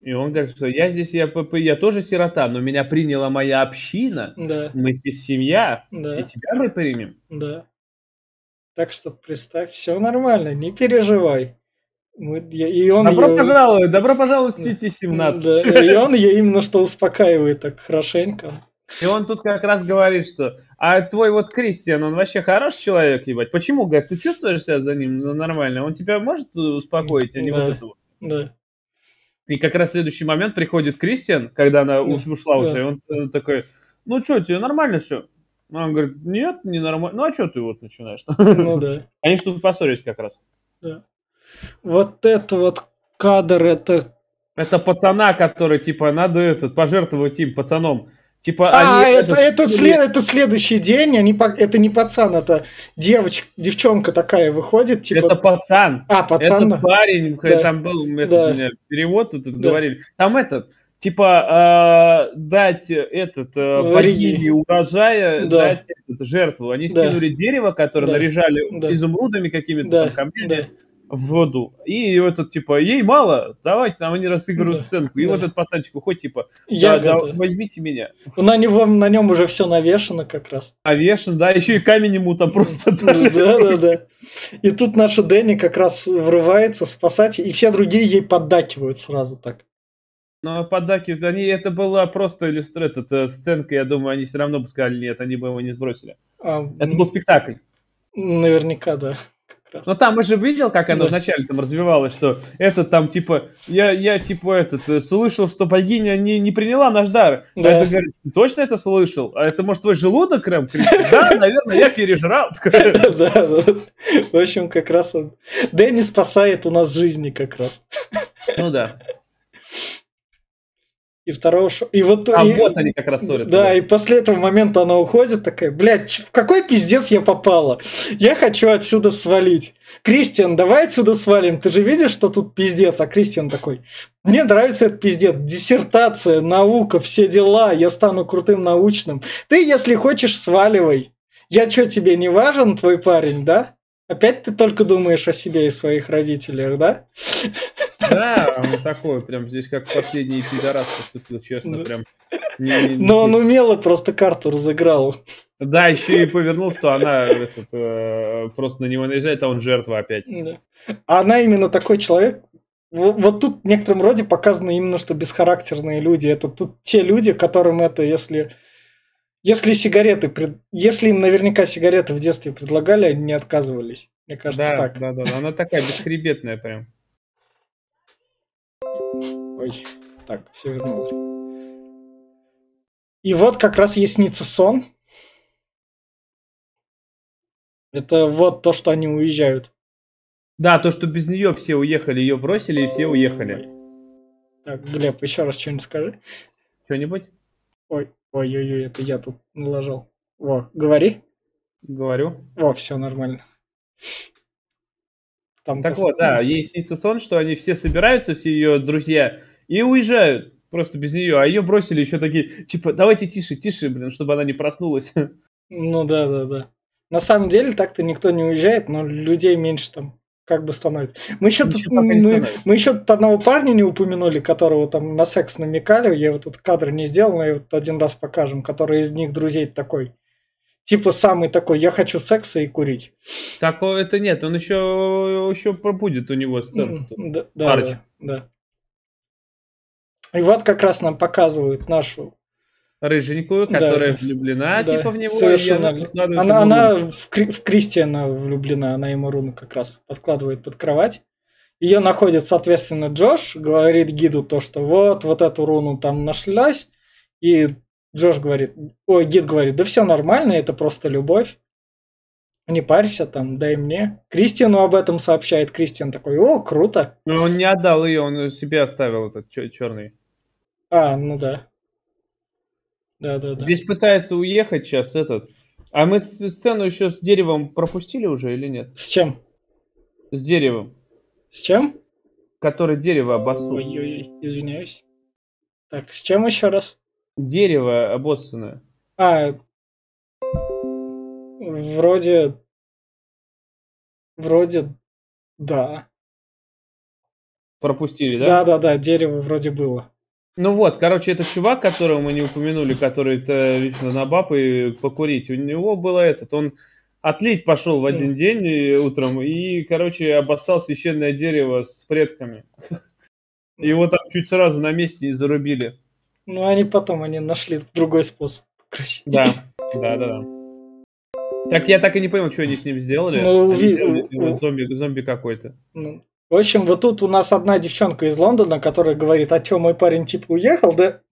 И он говорит, что я здесь, я, я тоже сирота, но меня приняла моя община, да. мы здесь семья, да. и тебя мы примем. Да. Так что представь, все нормально, не переживай. И он добро ее... пожаловать, добро пожаловать в Сити семнадцать. Да. И он ее именно что успокаивает так хорошенько. И он тут как раз говорит, что а твой вот Кристиан, он вообще хороший человек, ебать. Почему, говорит, ты чувствуешь себя за ним ну, нормально? Он тебя может успокоить, а не да. вот этого? Да. И как раз в следующий момент приходит Кристиан, когда она да. ушла уже, да. и он, он такой, ну что, тебе нормально все? А он говорит, нет, не нормально. Ну а что ты вот начинаешь? Ну да. Они что-то поссорились как раз. Да. Вот это вот кадр, это... Это пацана, который, типа, надо этот, пожертвовать им, пацаном. Типа, а, они, это, это, это, след, это следующий день, они, это не пацан, это девочка, девчонка такая выходит. Типа... Это пацан. А, пацан. Это парень, да. там был этот, да. перевод, тут да. говорили. Там этот, типа, э, дать этот, богине урожая, да. дать этот, жертву. Они скинули да. дерево, которое да. наряжали да. изумрудами какими-то да. там камнями. Да. в воду. И вот этот, типа, ей мало, давайте там они разыгрывают да, сценку. И да. вот этот пацанчик уходит, типа, да, да, возьмите меня. На нем, на нем уже все навешано как раз. Навешано, да, еще и камень ему там просто... Да-да-да. И тут наша Дэнни как раз врывается спасать, и все другие ей поддакивают сразу так. Ну, поддакивают, они, это была просто иллюстрация, сценка, я думаю, они все равно бы сказали нет, они бы его не сбросили. А, это был спектакль. Наверняка, да. Но там мы же видел, как оно да. вначале там развивалось, что это там типа я, я типа этот слышал, что богиня не, не приняла наш дар. Да. А это говорит, точно это слышал? А это может твой желудок крем? Да, наверное, я пережрал. В общем, как раз он Дэнни спасает у нас жизни как раз. Ну да. И второго шо... и вот А и... вот они как раз ссорятся. Да, да, и после этого момента она уходит такая, блядь, в какой пиздец я попала? Я хочу отсюда свалить. Кристиан, давай отсюда свалим. Ты же видишь, что тут пиздец? А Кристиан такой, мне нравится этот пиздец. Диссертация, наука, все дела. Я стану крутым научным. Ты, если хочешь, сваливай. Я что, тебе не важен, твой парень, да? Опять ты только думаешь о себе и своих родителях, да? Да, он такой, прям здесь как последний пидорас поступил, честно, прям. Не, не, не. Но он умело просто карту разыграл. Да, еще и повернул, что она этот, э, просто на него наезжает, а он жертва опять. Да. Она именно такой человек. Вот, вот тут в некотором роде показаны именно, что бесхарактерные люди. Это тут те люди, которым это, если... Если сигареты, если им наверняка сигареты в детстве предлагали, они не отказывались. Мне кажется, да, так. Да, да, да. Она такая бесхребетная прям. Ой, так, все вернулось. И вот как раз ей снится сон. Это вот то, что они уезжают. Да, то, что без нее все уехали, ее бросили и все уехали. Так, Глеб, еще раз что-нибудь скажи. Что-нибудь? Ой. Ой-ой-ой, это я тут наложил. Во, говори. Говорю. Во, все нормально. Там так вот, да, ей снится сон, что они все собираются, все ее друзья, и уезжают просто без нее. А ее бросили еще такие, типа, давайте тише, тише, блин, чтобы она не проснулась. Ну да, да, да. На самом деле так-то никто не уезжает, но людей меньше там как бы становится. Мы еще, тут, мы, мы еще тут одного парня не упомянули, которого там на секс намекали. Я вот тут кадр не сделал, но я вот один раз покажем, который из них друзей такой. Типа самый такой, я хочу секса и курить. Такого это нет, он еще, еще пробудет у него сцену. Да, да, да. И вот как раз нам показывают нашу рыженькую, которая да, влюблена да, типа в него. Совершенно. И она она, она в, Кри- в Кристиана влюблена, она ему руну как раз подкладывает под кровать. Ее находит, соответственно, Джош, говорит гиду то, что вот, вот эту руну там нашлась, и Джош говорит, ой, гид говорит, да все нормально, это просто любовь, не парься там, дай мне. Кристиану об этом сообщает, Кристиан такой, о, круто. Но он не отдал ее, он себе оставил этот черный. А, ну да. Да-да-да. Здесь пытается уехать сейчас этот. А мы сцену еще с деревом пропустили уже или нет? С чем? С деревом. С чем? Который дерево обоссано. Ой-ой-ой, извиняюсь. Так, с чем еще раз? Дерево обоссанное. А, вроде... Вроде... Да. Пропустили, да? Да-да-да, дерево вроде было. Ну вот, короче, этот чувак, которого мы не упомянули, который-то лично на баб и покурить, у него было этот, он... Отлить пошел в один день и утром и, короче, обоссал священное дерево с предками. Его там чуть сразу на месте не зарубили. Ну, они потом, они нашли другой способ покрасить. Да, да, да. Так я так и не понял, что они с ним сделали. Ну, ви... сделали зомби, зомби какой-то. Ну, в общем, вот тут у нас одна девчонка из Лондона, которая говорит, а что, мой парень типа уехал, да?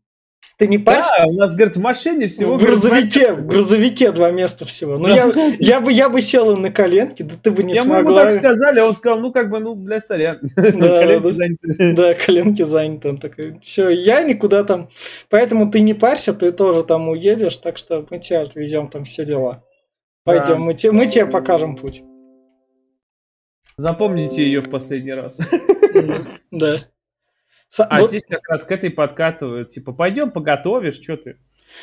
Ты не парься? Да, у нас, говорит, в машине всего... В грузовике, в грузовике два места всего. Ну, да. я, я, бы, я бы села на коленки, да ты бы не я смогла. Я ему так сказали, а он сказал, ну, как бы, ну, бля, сорян. Да, коленки да, заняты. Да, коленки заняты. Он такой, все, я никуда там... Поэтому ты не парься, ты тоже там уедешь, так что мы тебя отвезем там все дела. Пойдем, да. мы, те, мы тебе покажем путь. Запомните ее в последний раз. Да. А вот. Здесь как раз к этой подкатывают, типа, пойдем поготовишь, что ты?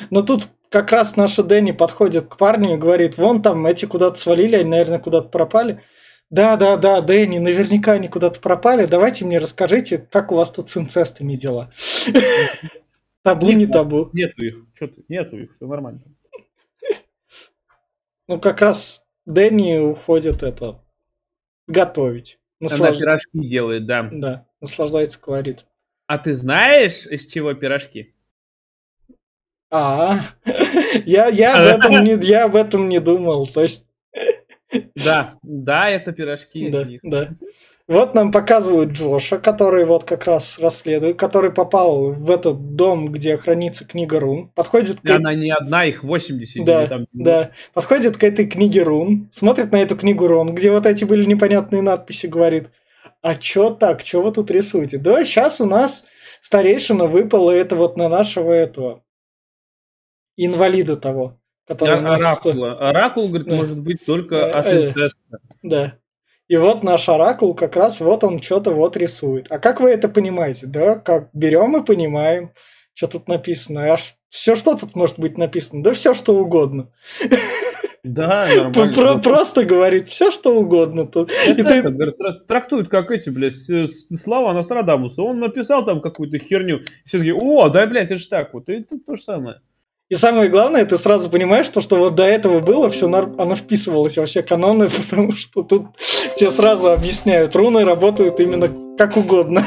Но тут как раз наша Дэнни подходит к парню и говорит, вон там эти куда-то свалили, они, наверное, куда-то пропали. Да-да-да, Дэнни, наверняка они куда-то пропали, давайте мне расскажите, как у вас тут с инцестами дела. Табу, не табу. Нету их, что ты, нету их, все нормально. Ну, как раз Дэнни уходит это, готовить. Она пирожки делает, да. Да, наслаждается колоритом. А ты знаешь, из чего пирожки? А, я, я, об этом не, я об этом не думал, то есть... Да, да, это пирожки из да, них. Да. Вот нам показывают Джоша, который вот как раз расследует, который попал в этот дом, где хранится книга рун. Подходит к... Она не одна, их восемьдесят. Да, там... да. Подходит к этой книге рун, смотрит на эту книгу рун, где вот эти были непонятные надписи, говорит... А чё так? Чё вы тут рисуете? Да, сейчас у нас старейшина выпала это вот на нашего этого инвалида того, который... Да, оракул. Оракул, говорит, да. Может быть только от инцеста. Да. И вот наш оракул как раз вот он что-то вот рисует. А как вы это понимаете? Да, как берем и понимаем, что тут написано. А все, что тут может быть написано? Да все, что угодно. Да, нормально. Просто говорит все, что угодно тут. И ты... Трактуют, как эти, блядь, слова Нострадамуса. Он написал там какую-то херню. И все такие, о, да, блядь, это же так вот. И тут то же самое. И самое главное, ты сразу понимаешь, что, что вот до этого было, все нар... оно вписывалось вообще каноны, потому что тут тебе сразу объясняют. Руны работают именно как угодно.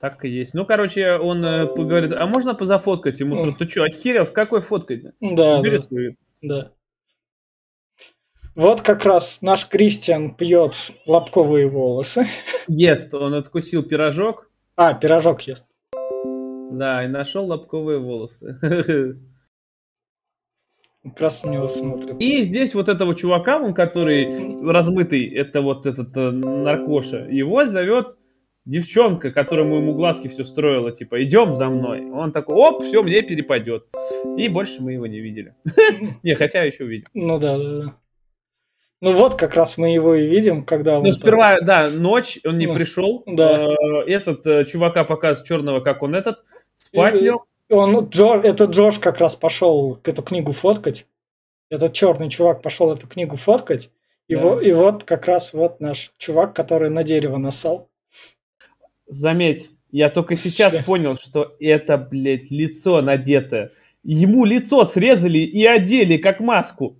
Так и есть. Ну, короче, он э, говорит, а можно позафоткать? Ему говорят, ты что, охерел? В какой фоткать? Да, да, да. Вот как раз наш Кристиан пьет лобковые волосы. Ест, он откусил пирожок. А, пирожок ест. Да, и нашел лобковые волосы. Красный его смотрит. И здесь вот этого чувака, он который размытый, это вот этот э, наркоша, его зовет девчонка, которому ему глазки все строила, типа, идем за мной. Он такой, оп, все, мне перепадет. И больше мы его не видели. Не, хотя еще увидим. Ну да, да, да. Ну вот как раз мы его и видим, когда... Ну сперва, да, ночь, он не пришел. Этот чувака показывает черного, как он этот, спать лег. Это Джош как раз пошел эту книгу фоткать. Этот черный чувак пошел эту книгу фоткать. И вот как раз вот наш чувак, который на дерево нассал. Заметь, я только сейчас Все. понял, что это, блядь, лицо надетое. ему лицо срезали и одели как маску.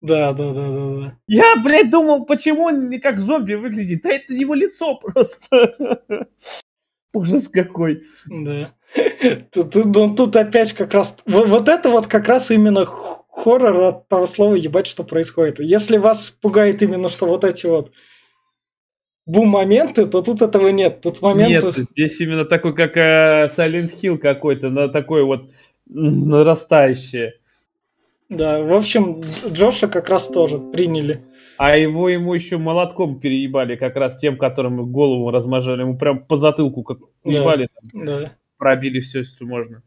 Да, да, да, да, да. Я, блядь, думал, почему он не как зомби выглядит. Да это его лицо просто. Ужас какой. Да. Тут, тут, тут опять как раз... Вот, вот это вот как раз именно хоррор от того слова «ебать, что происходит». Если вас пугает именно, что вот эти вот бум-моменты, то тут этого нет. Тут моменты... Нет, здесь именно такой, как э, Silent Hill какой-то, на такой вот нарастающее. Да, в общем, Джоша как раз тоже приняли. А его ему еще молотком переебали, как раз тем, которым голову размажали. Ему прям по затылку как ебали. Да, да. Пробили все, что можно.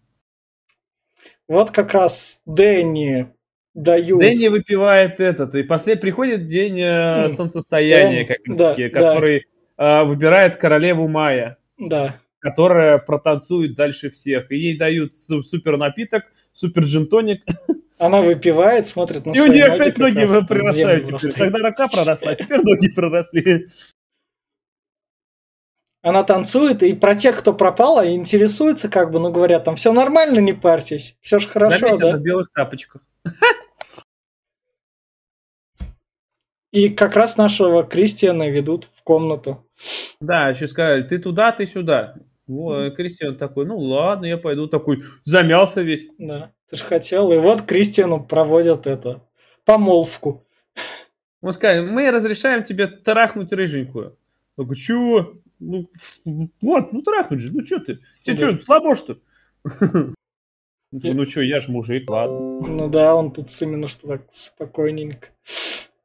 Вот как раз Дэнни дают... Дэнни выпивает этот. И после приходит день э, солнцестояния, Дэн... как да, такие, да. который э, выбирает королеву Майя. Да. Которая протанцует дальше всех. И ей дают супер напиток, супер джин-тоник. Она выпивает, смотрит на и свои ноги. И у нее опять ноги раз, прирастают. Теперь. Тогда рука проросла, а теперь ноги проросли. Она танцует, и про тех, кто пропал, интересуется, как бы, ну, говорят, там, все нормально, не парьтесь, все же хорошо, заметьте, да? На белых тапочках. И как раз нашего Кристиана ведут в комнату. Да, еще сказали, ты туда, ты сюда. Вот, Кристиан такой, ну ладно, я пойду. Такой, замялся весь. Да, ты же хотел. И вот Кристиану проводят это, помолвку. Он сказал, мы разрешаем тебе трахнуть рыженькую. Я говорю, чего? Ну, вот, ну трахнуть же, ну что ты? Тебе что, слабо что? Ну что, я ж мужик, ладно. Ну да, он тут именно что так спокойненько.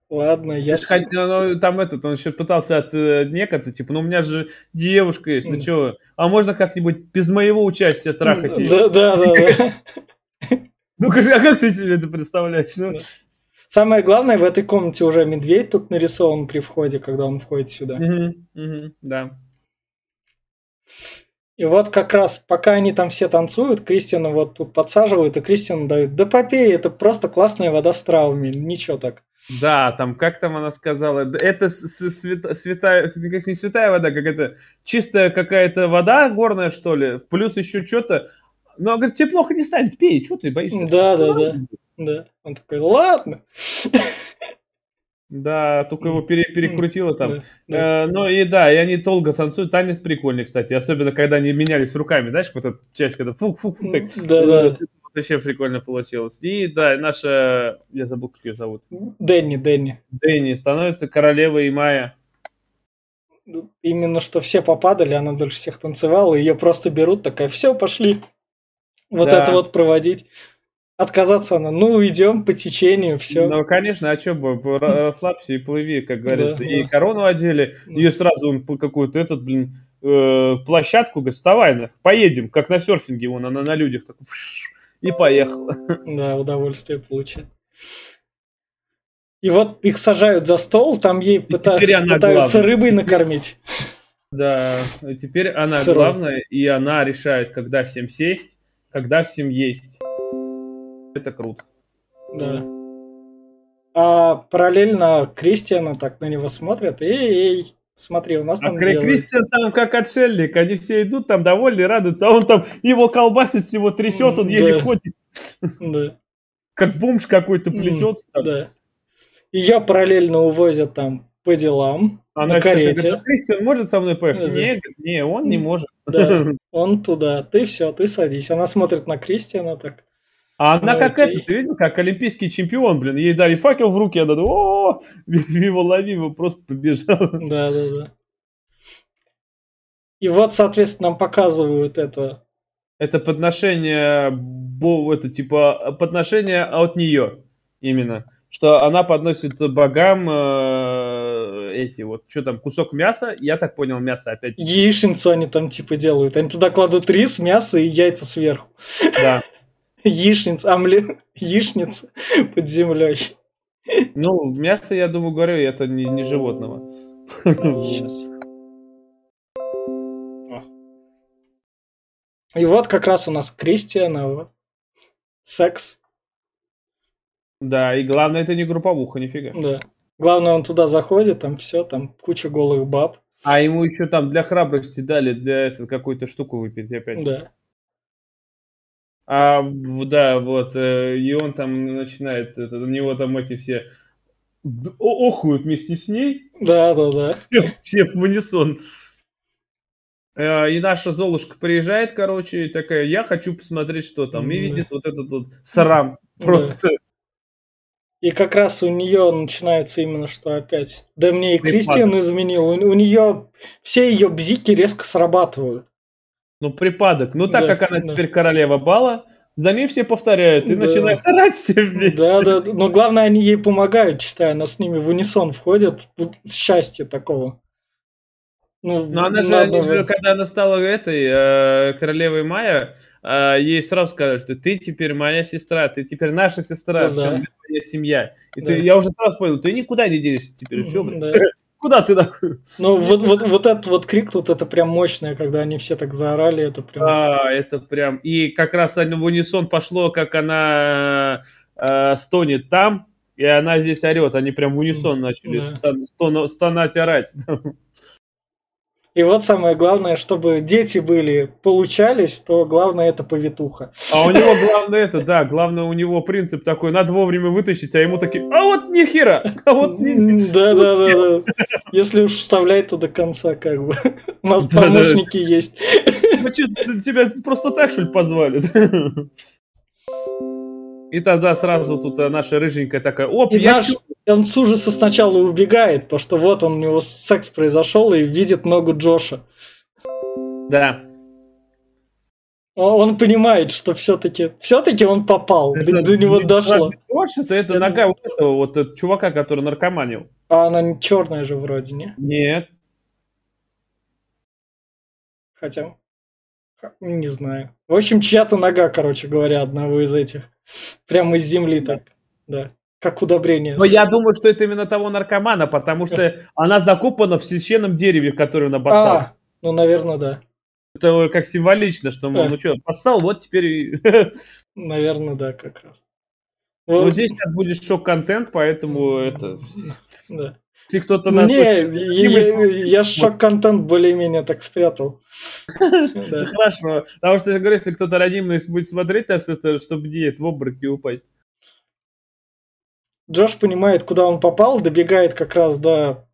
Ладно, я... Там этот, он еще пытался отнекаться, типа, ну у меня же девушка есть, ну что, а можно как-нибудь без моего участия трахать ее? Да, да, да. Ну а как ты себе это представляешь? Самое главное, в этой комнате уже медведь тут нарисован при входе, когда он входит сюда. Да. И вот как раз, пока они там все танцуют, Кристина вот тут подсаживают, и Кристину дают, да попей, это просто классная вода с травами, ничего так. Да, там, как там она сказала, это святая, святая, не святая вода, как это, чистая какая-то вода горная, что ли, плюс еще что-то. Ну, она говорит, тебе плохо не станет, пей, что ты боишься? Да, да, да, да. Он такой, ладно. Да, только его пере- перекрутило там. Да, да. Э, ну и да, и они долго танцуют. Танец прикольный, кстати. Особенно, когда они менялись руками. Знаешь, вот эта часть, когда фук-фук-фук. Так, да, да. Вообще прикольно получилось. И да, наша... Я забыл, как ее зовут. Дэнни, Дэнни. Дэнни становится королевой Майя. Именно что все попадали, она дольше всех танцевала. Ее просто берут, такая, все, пошли. Вот да. Это вот проводить. Отказаться она, ну, идем по течению, все. Ну, конечно, а что бы, расслабься и плыви, как говорится. Да, и да. Корону одели, да. Ее сразу по какую-то этот, блин, э, площадку, говорит, вставай, поедем, как на серфинге, вон она на людях, так, и поехала. Да, удовольствие получит. И вот их сажают за стол, там ей пыта- пытаются главная. Рыбой накормить. Да, теперь она Сырой. Главная, и она решает, когда всем сесть, когда всем есть. Это круто. Да. А параллельно Кристиана так на него смотрят. Эй-эй, смотри, у нас а там Кри- делают. Кристиан там как отшельник. Они все идут там довольны, радуются. А он там, его колбасит, его трясет, он еле ходит. Да. Как бомж какой-то плетется. Да. Ее параллельно увозят там по делам. Она на карете. Говорит, Кристиан может со мной поехать? Да. Нет, не, он не может. Да. Он туда. Ты все, ты садись. Она смотрит на Кристиана так. А она ну, как это, ты видел, как олимпийский чемпион, блин, ей дали факел в руки, она думала, о, его ловимо, просто побежала. Да, да, да. И вот, соответственно, нам показывают это. Это подношение, это типа подношение от нее именно, что она подносит богам э, эти вот, что там, кусок мяса, я так понял, мясо опять. Яичницу они там типа делают, они туда кладут рис, мясо и яйца сверху. Да. Яичница, омлет, яичница под землей. Ну, мясо, я думаю, говорю, это не, не животного. Сейчас. И вот как раз у нас Кристиана. Секс. Да, и главное, это не групповуха, нифига. Да. Главное, он туда заходит, там все, там куча голых баб. А ему еще там для храбрости дали, для этого какую-то штуку выпить опять. Да. А, да, вот, и он там начинает, это, у него там эти все охуют вместе с ней. Да, да, да. Все, все в унисон. И наша Золушка приезжает, короче, и такая, я хочу посмотреть, что там. И видит вот этот вот срам просто. И как раз у нее начинается именно что опять. Да мне и Кристиан изменил. У нее все ее бзики резко срабатывают. Ну, припадок. Ну, так да, как она да. теперь королева бала, за ней все повторяют и да. начинают орать все вместе. Да, да, да. Но главное, они ей помогают, читаю. Она с ними в унисон входит. Счастье такого. Ну, но она же, они же, когда она стала этой э, королевой Майя, э, ей сразу сказали, что ты теперь моя сестра, ты теперь наша сестра, ну, да. моя семья. И да. ты, я уже сразу понял, ты никуда не делишься теперь, все, блин. Да. Куда ты нахуй? Ну, вот, вот, вот этот вот крик тут, это прям мощное, когда они все так заорали, это прям... А, это прям... И как раз в унисон пошло, как она э, стонет там, и она здесь орет, они прям в унисон начали да. стон, стон, стонать, орать. И вот самое главное, чтобы дети были, получались, то главное это повитуха. А у него главное это, да, главное у него принцип такой, надо вовремя вытащить, а ему такие, а вот нихера, а вот ни... Да-да-да, если уж вставляй, то до конца как бы. У нас да, помощники да. есть. Ну что, тебя просто так, что ли, позвали? И тогда сразу тут наша рыженькая такая, оп, и я... Наш... Он с ужаса сначала убегает, то что вот он, у него секс произошел и видит ногу Джоша. Да. Он понимает, что все-таки, все-таки он попал, это, до, до него не дошло. Джош, это, это нога вот этого вот этого чувака, который наркоманил. А она не черная же вроде, не? Нет. Хотя, не знаю. В общем, чья-то нога, короче говоря, одного из этих. Прямо из земли так, да. Как удобрение. Но я думаю, что это именно того наркомана, потому что она закопана в священном дереве, которое он обоссал. А, ну, наверное, да. Это как символично, что, мол, а. ну что, обоссал, вот теперь... Наверное, да, как раз. Но вот. Здесь сейчас будет шок-контент, поэтому это... Да. Если кто-то нас... Не, я, я шок-контент более-менее так спрятал. Хорошо, потому что, я говорю, если кто-то родимый будет смотреть нас, чтобы не в обморок не упасть. Джош понимает, куда он попал, добегает как раз до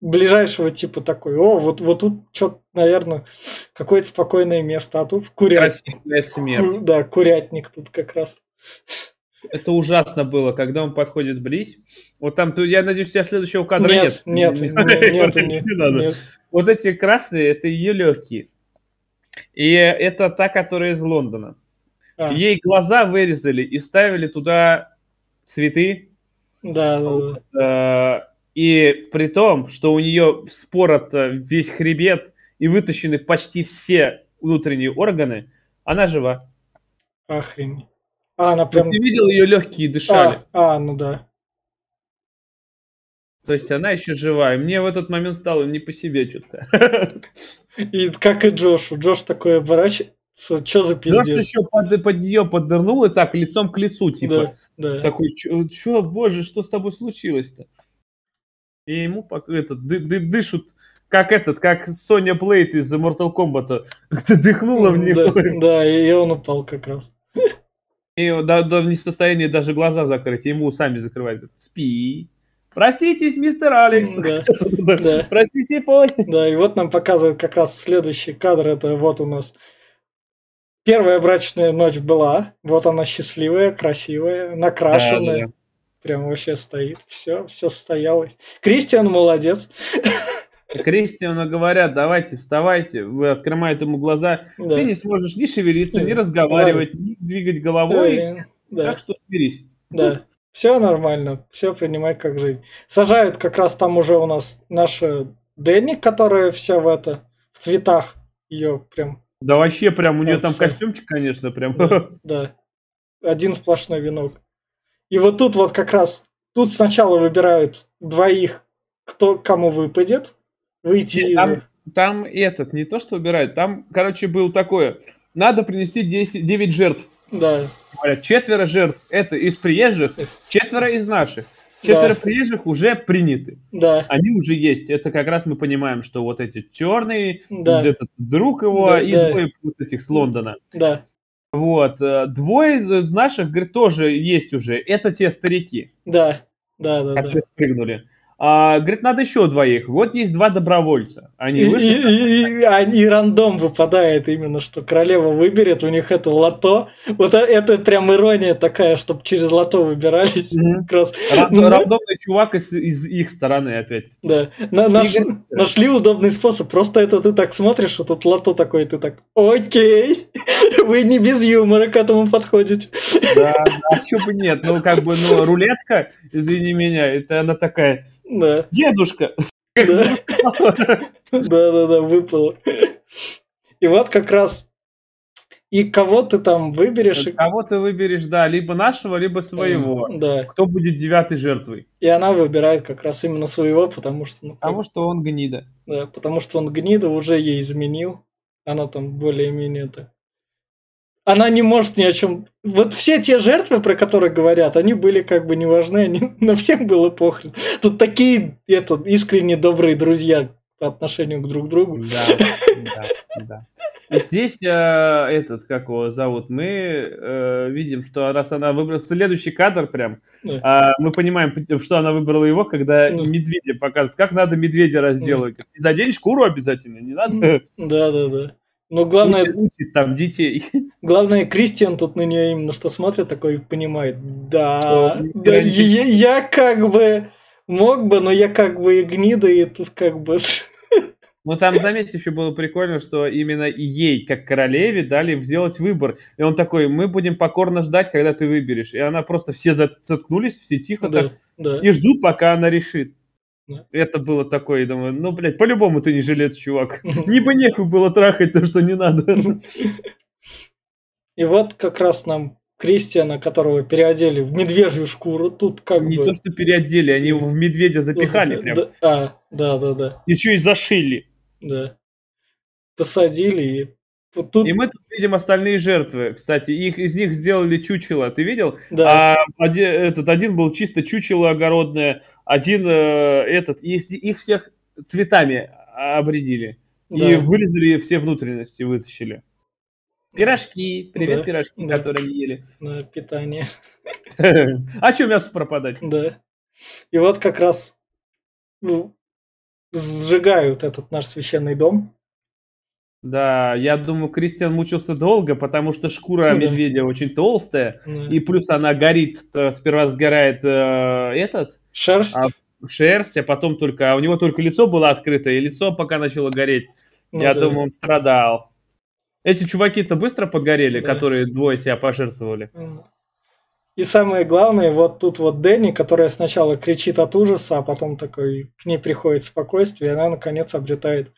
ближайшего типа такой. О, вот, вот тут что-то, наверное, какое-то спокойное место, а тут курятник. Красивая смерть. Да, курятник тут как раз. Это ужасно было, когда он подходит близь. Вот там, я надеюсь, у тебя следующего кадра нет. Нет, нет, нет, нет. Вот эти красные, это ее легкие. И это та, которая из Лондона. Ей глаза вырезали и ставили туда цветы. Да, вот, да. Э, и при том, что у нее вспорот весь хребет и вытащены почти все внутренние органы, она жива. Охренеть. А, она прям... Ты видел, ее легкие дышали. А, а, ну да. То есть она еще жива. И мне в этот момент стало не по себе что-то. И как и Джошу. Джош такой оборачивается. Что за пиздец? Джош еще под, под нее поднырнул и так, лицом к лицу, типа. Да, да. Такой, что, боже, что с тобой случилось-то? И ему пока это, ды, ды, дышат, как этот, как Соня Плейт из The Mortal Kombat. Дыхнула в него. Да, да, и он упал как раз. И он да, да, не в состоянии даже глаза закрыть, ему сами закрывают. Спи. Проститесь, мистер Алекс. Да, да. Простись, я понял. Да, и вот нам показывают как раз следующий кадр, это вот у нас... Первая брачная ночь была, вот она счастливая, красивая, накрашенная, да, да. прям вообще стоит, все, все стояло. Кристиан молодец. Кристиану говорят, давайте, вставайте, вы открываете ему глаза, да. ты не сможешь ни шевелиться, ни разговаривать, да. ни двигать головой, да. так что смирись. Да, все нормально, все принимай как жизнь. Сажают как раз там уже у нас наша Дэнни, которая вся в это, в цветах, ее прям... Да вообще прям, у нее а, там все. Костюмчик, конечно, прям. Да, да, один сплошной венок. И вот тут вот как раз, тут сначала выбирают двоих, кто кому выпадет, выйти и из... Там, там этот, не то что выбирают, там, короче, было такое, надо принести десять, девять жертв. Да. Говорят, четверо жертв, это из приезжих, четверо из наших. Четверо да. приезжих уже приняты. Да. Они уже есть. Это как раз мы понимаем, что вот эти черные, да. вот этот друг его да, и да. двое вот этих с Лондона. Да. Вот. Двое из наших, говорит, тоже есть уже. Это те старики. Да, да, да. Которые да. спрыгнули. А, говорит, надо еще двоих. Вот есть два добровольца. Они вышли. И, и, и, они рандом выпадает именно, что королева выберет, у них это лото. Вот это прям ирония такая, чтобы через лото выбирались. Mm-hmm. Рандомный чувак из, из их стороны опять. Да. На, наш, нашли удобный способ. Просто это ты так смотришь, а тут лото такое, ты так, окей, вы не без юмора к этому подходите. Да, а чё бы нет. Ну, как бы, ну, рулетка, извини меня, это она такая... Да. Дедушка! Да-да-да, выпало. И вот как раз и кого ты там выберешь. Кого ты выберешь, да, либо нашего, либо своего. Да. Кто будет девятой жертвой. И она выбирает как раз именно своего, потому что... Ну, потому как... что он гнида. Да, потому что он гнида, уже ей изменил. Она там более-менее так... Она не может ни о чем... Вот все те жертвы, про которые говорят, они были как бы не важны, они... но всем было похрен. Тут такие это, искренне добрые друзья по отношению к друг другу. Да, да, да. Здесь э, этот, как его зовут, мы э, видим, что раз она выбрала... Следующий кадр прям, э, мы понимаем, что она выбрала его, когда ну. медведя показывают. Как надо медведя разделывать. Ну. Задень шкуру обязательно, не надо. Да, да, да. Но главное, учит, учит там детей. Главное, Кристиан тут на нее именно что смотрит, такой понимает. Да, да я, я как бы мог бы, но я как бы и гнида, и тут как бы... Ну там, заметьте, еще было прикольно, что именно ей, как королеве, дали сделать выбор. И он такой, мы будем покорно ждать, когда ты выберешь. И она просто все заткнулись, все тихо да, так да. и ждут, пока она решит. Это было такое, я думаю, ну, блядь, по-любому ты не жилец, чувак. Не бы нехуй было трахать то, что не надо. И вот как раз нам Кристиана, которого переодели в медвежью шкуру, тут как не бы... Не то, что переодели, они его в медведя запихали прям. А, да-да-да. Еще и зашили. Да. Посадили и... Вот тут... И мы тут видим остальные жертвы. Кстати, их из них сделали чучело. Ты видел? Да. А один, этот, один был чисто чучело огородное, один э, этот. И их всех цветами обредили. Да. И вырезали все внутренности, вытащили. Пирожки. Привет, да. пирожки, да. которые ели. На питание. А что мясо пропадать? Да. И вот как раз сжигают этот наш священный дом. Да, я думаю, Кристиан мучился долго, потому что шкура ну, медведя да. очень толстая, да. и плюс она горит, сперва сгорает э, этот... Шерсть. А, шерсть, а потом только... А у него только лицо было открыто, и лицо пока начало гореть. Ну, я да. думаю, он страдал. Эти чуваки-то быстро подгорели, да. которые двое себя пожертвовали. И самое главное, вот тут вот Дэнни, которая сначала кричит от ужаса, а потом такой к ней приходит спокойствие, и она, наконец, обретает...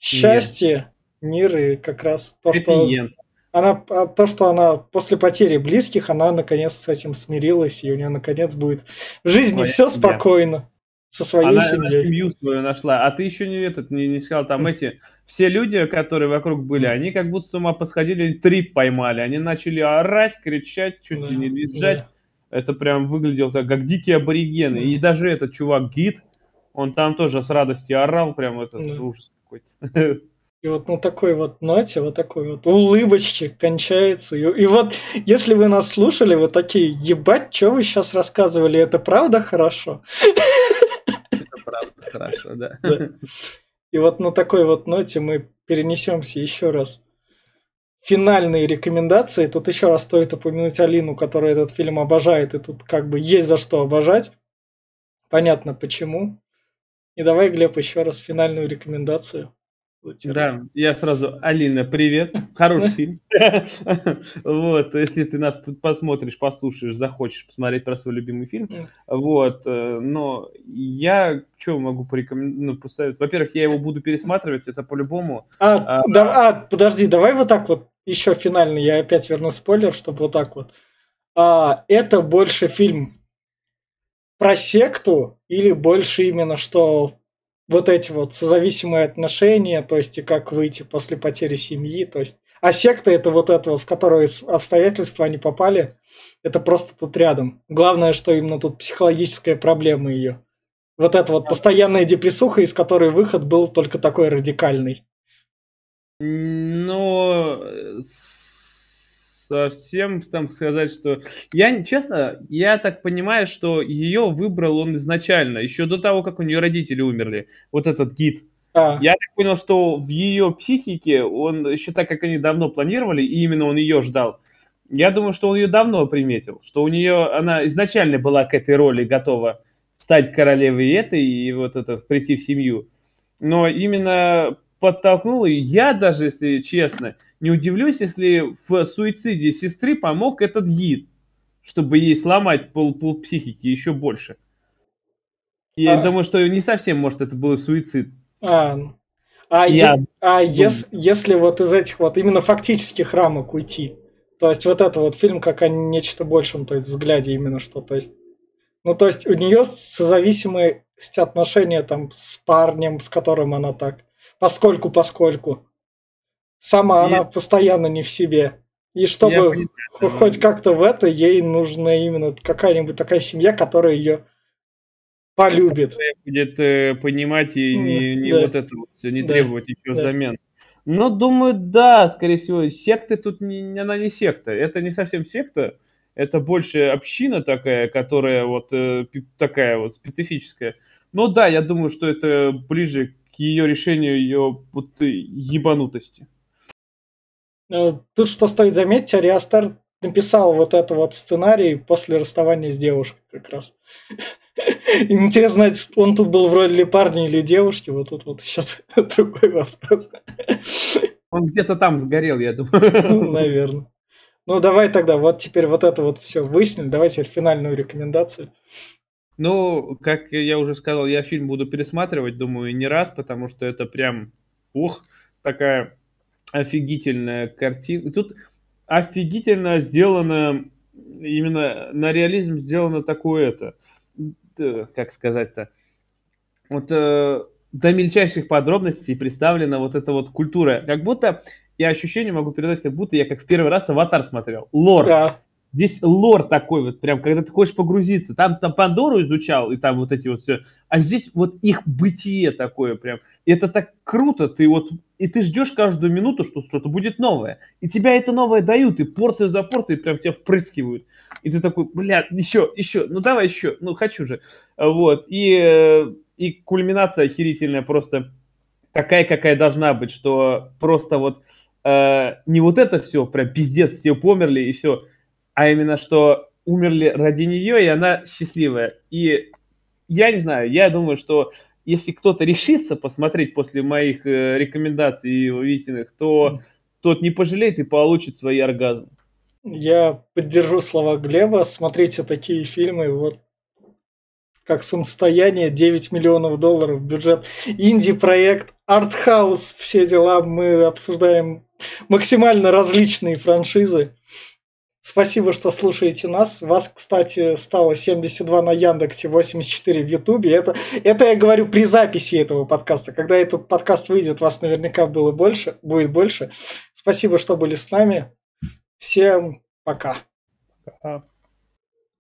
счастье, мир и как раз то, что она, то, что она после потери близких, она наконец с этим смирилась, и у нее наконец будет в жизни Моя все семья. Спокойно со своей она, семьей. Она семью свою нашла, а ты еще не, этот, не, не сказал, там эти все люди, которые вокруг были, они как будто с ума посходили, трип поймали, они начали орать, кричать, чуть да, ли не визжать. Да. Это прям выглядело так, как дикие аборигены. Да. И даже этот чувак-гид, он там тоже с радостью орал, прям этот да. ужас. И вот на такой вот ноте, вот такой вот улыбочки кончается. И, и вот, если вы нас слушали, вы такие, ебать, что вы сейчас рассказывали, это правда хорошо? Это правда хорошо, да. да. И вот на такой вот ноте мы перенесемся еще раз. Финальные рекомендации. Тут еще раз стоит упомянуть Алину, которая этот фильм обожает, и тут как бы есть за что обожать. Понятно, почему. И давай, Глеб, еще раз финальную рекомендацию. Да, я сразу, Алина, привет, хороший фильм. Вот, если ты нас посмотришь, послушаешь, захочешь посмотреть про свой любимый фильм, вот, но я что могу порекомендовать? Во-первых, я его буду пересматривать, это по-любому. А, подожди, давай вот так вот еще финальный, я опять верну спойлер, чтобы вот так вот. Это больше фильм про секту или больше именно, что вот эти вот созависимые отношения, то есть и как выйти после потери семьи, то есть... А секта это вот это вот, в которую обстоятельства они попали, это просто тут рядом. Главное, что именно тут психологическая проблема ее. Вот эта вот постоянная депрессуха, из которой выход был только такой радикальный. Но... совсем там сказать, что... Я, честно, я так понимаю, что ее выбрал он изначально, еще до того, как у нее родители умерли, вот этот гид. А. Я так понял, что в ее психике, он еще так, как они давно планировали, и именно он ее ждал, я думаю, что он ее давно приметил, что у нее, она изначально была к этой роли готова стать королевой этой и вот это, прийти в семью. Но именно подтолкнула, и я даже, если честно, не удивлюсь, если в суициде сестры помог этот гид, чтобы ей сломать пол, пол психики еще больше. Я а. думаю, что не совсем, может, это был суицид. А, а, я... е... а ес... если вот из этих вот именно фактических рамок уйти, то есть вот это вот фильм как о нечто большем, то есть взгляде именно что, то есть, ну то есть у нее созависимость отношения там с парнем, с которым она так, поскольку, поскольку, сама и... она постоянно не в себе, и чтобы я хоть как-то в это, ей нужна именно какая-нибудь такая семья, которая ее полюбит. Будет э, понимать и не, не да. вот это вот все, не да. требовать еще да. взамен. Но, думаю, да, скорее всего, секты тут, не, она не секта, это не совсем секта, это больше община такая, которая вот э, такая вот специфическая. Но да, я думаю, что это ближе к ее решению, ее вот ебанутости. Тут что стоит заметить, Ари Астер написал вот этот вот сценарий после расставания с девушкой как раз. Интересно, он тут был в роли парня или девушки, вот тут вот сейчас другой вопрос. Он где-то там сгорел, я думаю. Наверное. Ну, давай тогда, вот теперь вот это вот все выяснили, давайте финальную рекомендацию. Ну, как я уже сказал, я фильм буду пересматривать, думаю, не раз, потому что это прям, ух, такая офигительная картина. Тут офигительно сделано, именно на реализм сделано такое это... как сказать-то, вот э, до мельчайших подробностей представлена вот эта вот культура. Как будто, я ощущение могу передать, как будто я как в первый раз «Аватар» смотрел. Лор. Да. Здесь лор такой вот, прям, когда ты хочешь погрузиться. Там, там Пандору изучал, и там вот эти вот все. А здесь вот их бытие такое прям. И это так круто. Ты вот, и ты ждешь каждую минуту, что что-то будет новое. И тебя это новое дают, и порцию за порцией прям тебя впрыскивают. И ты такой, блядь, еще, еще, ну давай еще, ну хочу же. Вот. И, и кульминация охерительная просто такая, какая должна быть, что просто вот э, не вот это все, прям пиздец, все померли и все, а именно, что умерли ради нее, и она счастливая. И я не знаю, я думаю, что если кто-то решится посмотреть после моих э, рекомендаций и увиденных, то тот не пожалеет и получит свои оргазмы. Я поддержу слова Глеба. Смотрите такие фильмы, вот как «Солнцестояние», девять миллионов долларов бюджет, инди-проект, артхаус, все дела. Мы обсуждаем максимально различные франшизы. Спасибо, что слушаете нас. Вас, кстати, стало семьдесят два на Яндексе, восемьдесят четыре в Ютубе. Это, это я говорю при записи этого подкаста. Когда этот подкаст выйдет, вас наверняка было больше, будет больше. Спасибо, что были с нами. Всем пока. Пока.